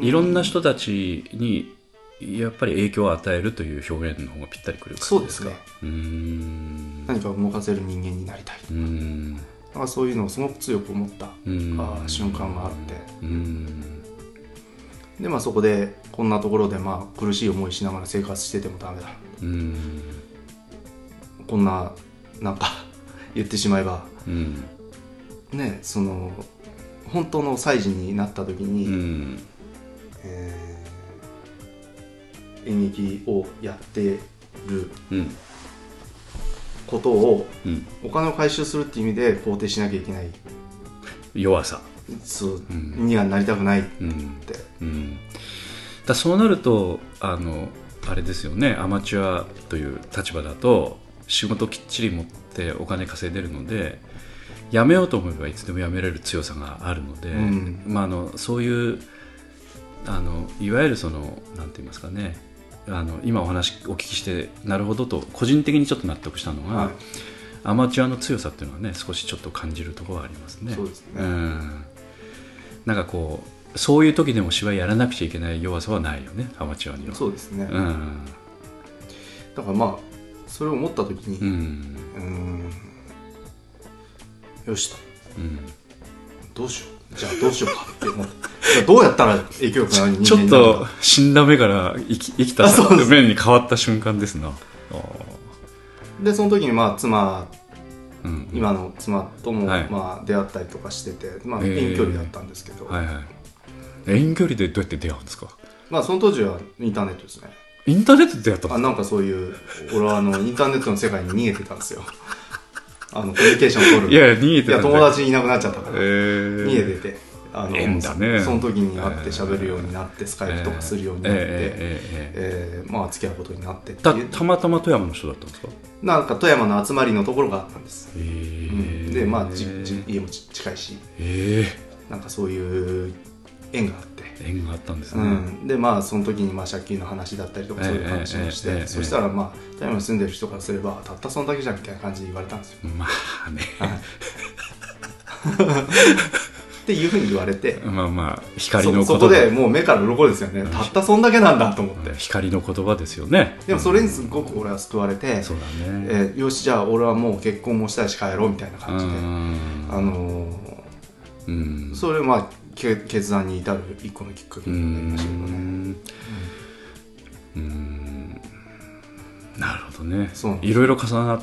いろんな人たちにやっぱり影響を与えるという表現の方がぴったりくるからですか。そうですね。何か動かせる人間になりたいとか、なんかそういうのをすごく強く思った瞬間があって、でまあ、そこでこんなところでまあ苦しい思いしながら生活しててもダメだ、うん、こんななんか言ってしまえば、うんね、本当の歳児になった時に、うん演劇をやってることをお金を回収するっていう意味で肯定しなきゃいけない弱さそうにはなりたくないって、うんうん、だそうなるとあれですよね。アマチュアという立場だと仕事をきっちり持ってお金稼いでるので辞めようと思えばいつでも辞めれる強さがあるので、うんまあ、そういういわゆるなんて言いますかね今お話お聞きしてなるほどと個人的にちょっと納得したのが、はい、アマチュアの強さっていうのはね少しちょっと感じるところはありますね。そうですね、うんなんかこうそういう時でも芝居やらなくちゃいけない弱さはないよねアマチュアには。そうですね、うん、だからまあそれを思った時に、うん、よしと、うん、どうしようじゃあどうしようかってじゃあどうやったら影響力のある人間になるのか。ちょっと死んだ目から生きた面に変わった瞬間ですな。でその時にまあ妻今の妻ともまあ出会ったりとかしてて、はいまあ、遠距離だったんですけど、はいはい、遠距離でどうやって出会うんですか。まあその当時はインターネットですね。インターネットで出会ったんですか。なんかそういう俺はインターネットの世界に逃げてたんですよコミュニケーションを取るいや友達いなくなっちゃったから、逃げてて縁だね。その時に会って喋るようになって、スカイプとかするようになって、まあ付き合うことになってっていう。たまたま富山の人だったんですか。なんか富山の集まりのところがあったんです、うん、でまあ家も近いし、なんかそういう縁があってんですね、うん、でまあその時にまあ借金の話だったりとかそういう話もして、そしたらまあ富山に住んでる人からすればたったそのだけじゃんみたいな感じで言われたんですよ。まあね、はいっていうふうに言われて、まあまあ光の言葉 そこでもう目から鱗ですよね。たったそんだけなんだと思って、うん、光の言葉ですよね。でもそれにすごく俺は救われて、うんそうだねよしじゃあ俺はもう結婚もしたいし帰ろうみたいな感じで、うんそれまあ決断に至る一個のきっかけになりましたけどね。なるほどね。いろいろ重なっ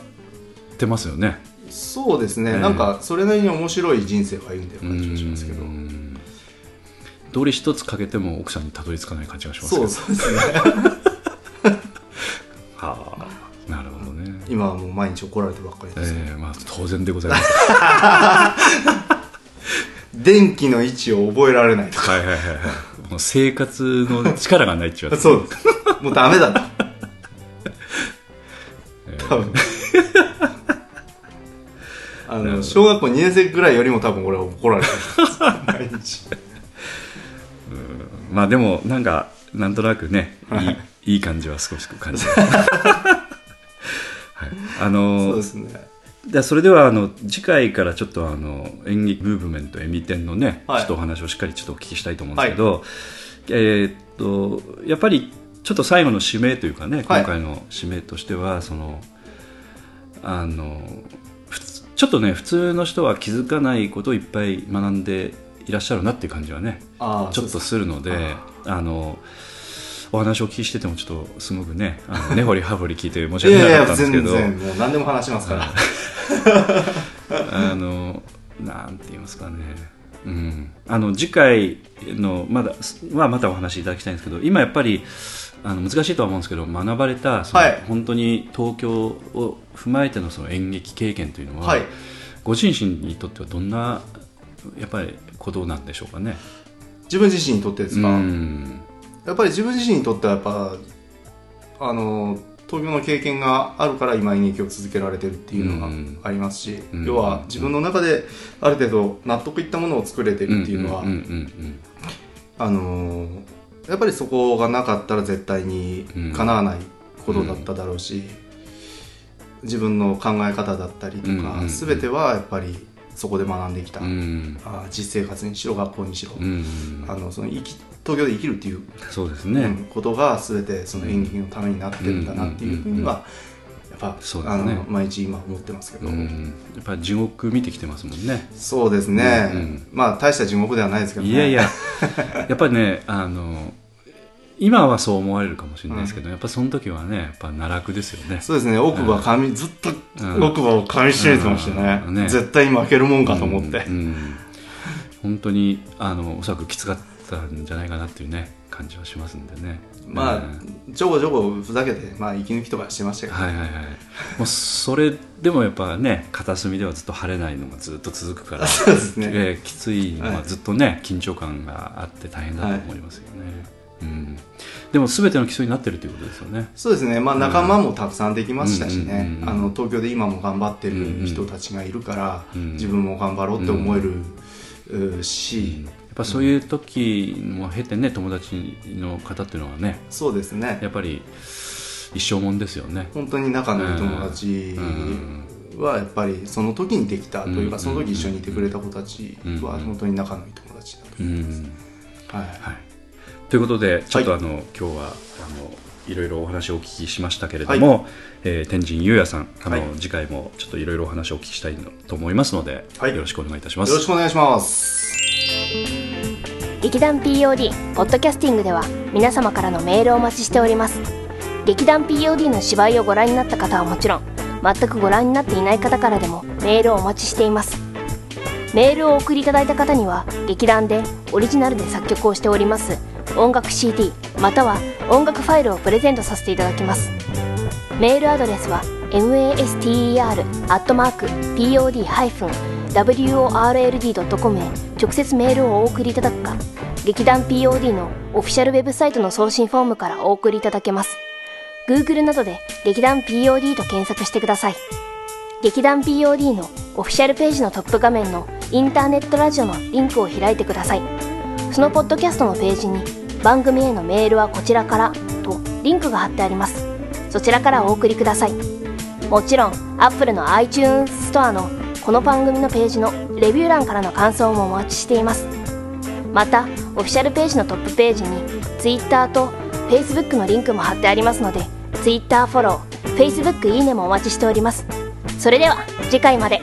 てますよね。そうですね、なんかそれなりに面白い人生がいるんだよ感じがしますけど、どれ一つかけても奥さんにたどり着かない感じがしますけど。そうですねはあ、なるほどね。今はもう毎日怒られてばっかりです、まあ、当然でございます電気の位置を覚えられないとか、はいはいはい、もう生活の力がないって言われてそうですもうダメだと多分小学校2年生ぐらいよりも多分俺は怒られてる毎日。まあでもなんかなんとなくね、はい、いい感じは少し感じます。はい、そうですね。それでは次回からちょっと演劇ムーブメントエミテンのね、はい、ちょっとお話をしっかりちょっとお聞きしたいと思うんですけど、はい、やっぱりちょっと最後の締めというかね、今回の締めとしては、はい、ちょっとね普通の人は気づかないことをいっぱい学んでいらっしゃるなっていう感じはねちょっとするので、お話を聞きしててもちょっとすごくね根掘り葉掘り聞いて申し訳なかったんですけど全然もう何でも話しますからなんて言いますかね、うん、次回のまだはまたお話しいただきたいんですけど、今やっぱり難しいとは思うんですけど、学ばれたその、はい、本当に東京を踏まえてのその演劇経験というのは、はい、ご自身にとってはどんなやっぱりことなんでしょうかね。自分自身にとってですか。うん、やっぱり自分自身にとってはやっぱ東京の経験があるから今演劇を続けられてるっていうのがありますし、うん、要は自分の中である程度納得いったものを作れてるっていうのは、やっぱりそこがなかったら絶対に叶わないことだっただろうし、自分の考え方だったりとか全てはやっぱりそこで学んできた、実生活にしろ学校にしろ、東京で生きるっていうことが全てその演劇のためになってるんだなっていうふうにはやっぱ毎日今思ってますけど、やっぱ地獄見てきてますもんね。そうですね、まあ大した地獄ではないですけどね。いやいややっぱりね今はそう思われるかもしれないですけど、やっぱその時はねやっぱ奈落ですよね。そうですね、奥歯ずっと奥歯を噛みしめてましたね、絶対に負けるもんかと思って、本当におそらくきつかったんじゃないかなっていうね感じはしますんでね。まあ、ちょこちょこふざけて、まあ、息抜きとかしてましたけど、ね、はいはいはい、もうそれでもやっぱね片隅ではずっと晴れないのがずっと続くからそうですね、きついのはずっとね、はい、緊張感があって大変だと思いますよね、はい、うん、でも全ての基礎になってるということですよね。そうですね、まあ、仲間もたくさんできましたしね、東京で今も頑張ってる人たちがいるから、自分も頑張ろうって思える、し、やっぱそういう時も経てね、友達の方っていうのはね、そうですね、やっぱり一生もんですよね。本当に仲のいい友達はやっぱりその時にできたというか、その時一緒にいてくれた子たちは本当に仲のいい友達だと思いますね。はい、はい、ということでちょっとはい、今日はいろいろお話をお聞きしましたけれども、はい、天神優也さん、はい、次回もちょっといろいろお話をお聞きしたいと思いますので、はい、よろしくお願いいたします。よろしくお願いします。劇団 POD ポッドキャスティングでは皆様からのメールをお待ちしております。劇団 POD の芝居をご覧になった方はもちろん、全くご覧になっていない方からでもメールをお待ちしています。メールをお送りいただいた方には劇団でオリジナルで作曲をしております音楽 CD または音楽ファイルをプレゼントさせていただきます。メールアドレスは master@pod-world.com へ直接メールをお送りいただくか、劇団 POD のオフィシャルウェブサイトの送信フォームからお送りいただけます。 Google などで劇団 POD と検索してください。劇団 POD のオフィシャルページのトップ画面のインターネットラジオのリンクを開いてください。そのポッドキャストのページに番組へのメールはこちらからとリンクが貼ってあります。そちらからお送りください。もちろん Apple の iTunes ストアのこの番組のページのレビュー欄からの感想もお待ちしています。またオフィシャルページのトップページに Twitter と Facebook のリンクも貼ってありますので、 Twitter フォロー、 Facebook いいねもお待ちしております。それでは次回まで。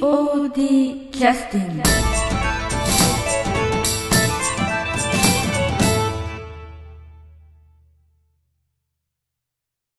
POD キャスティング。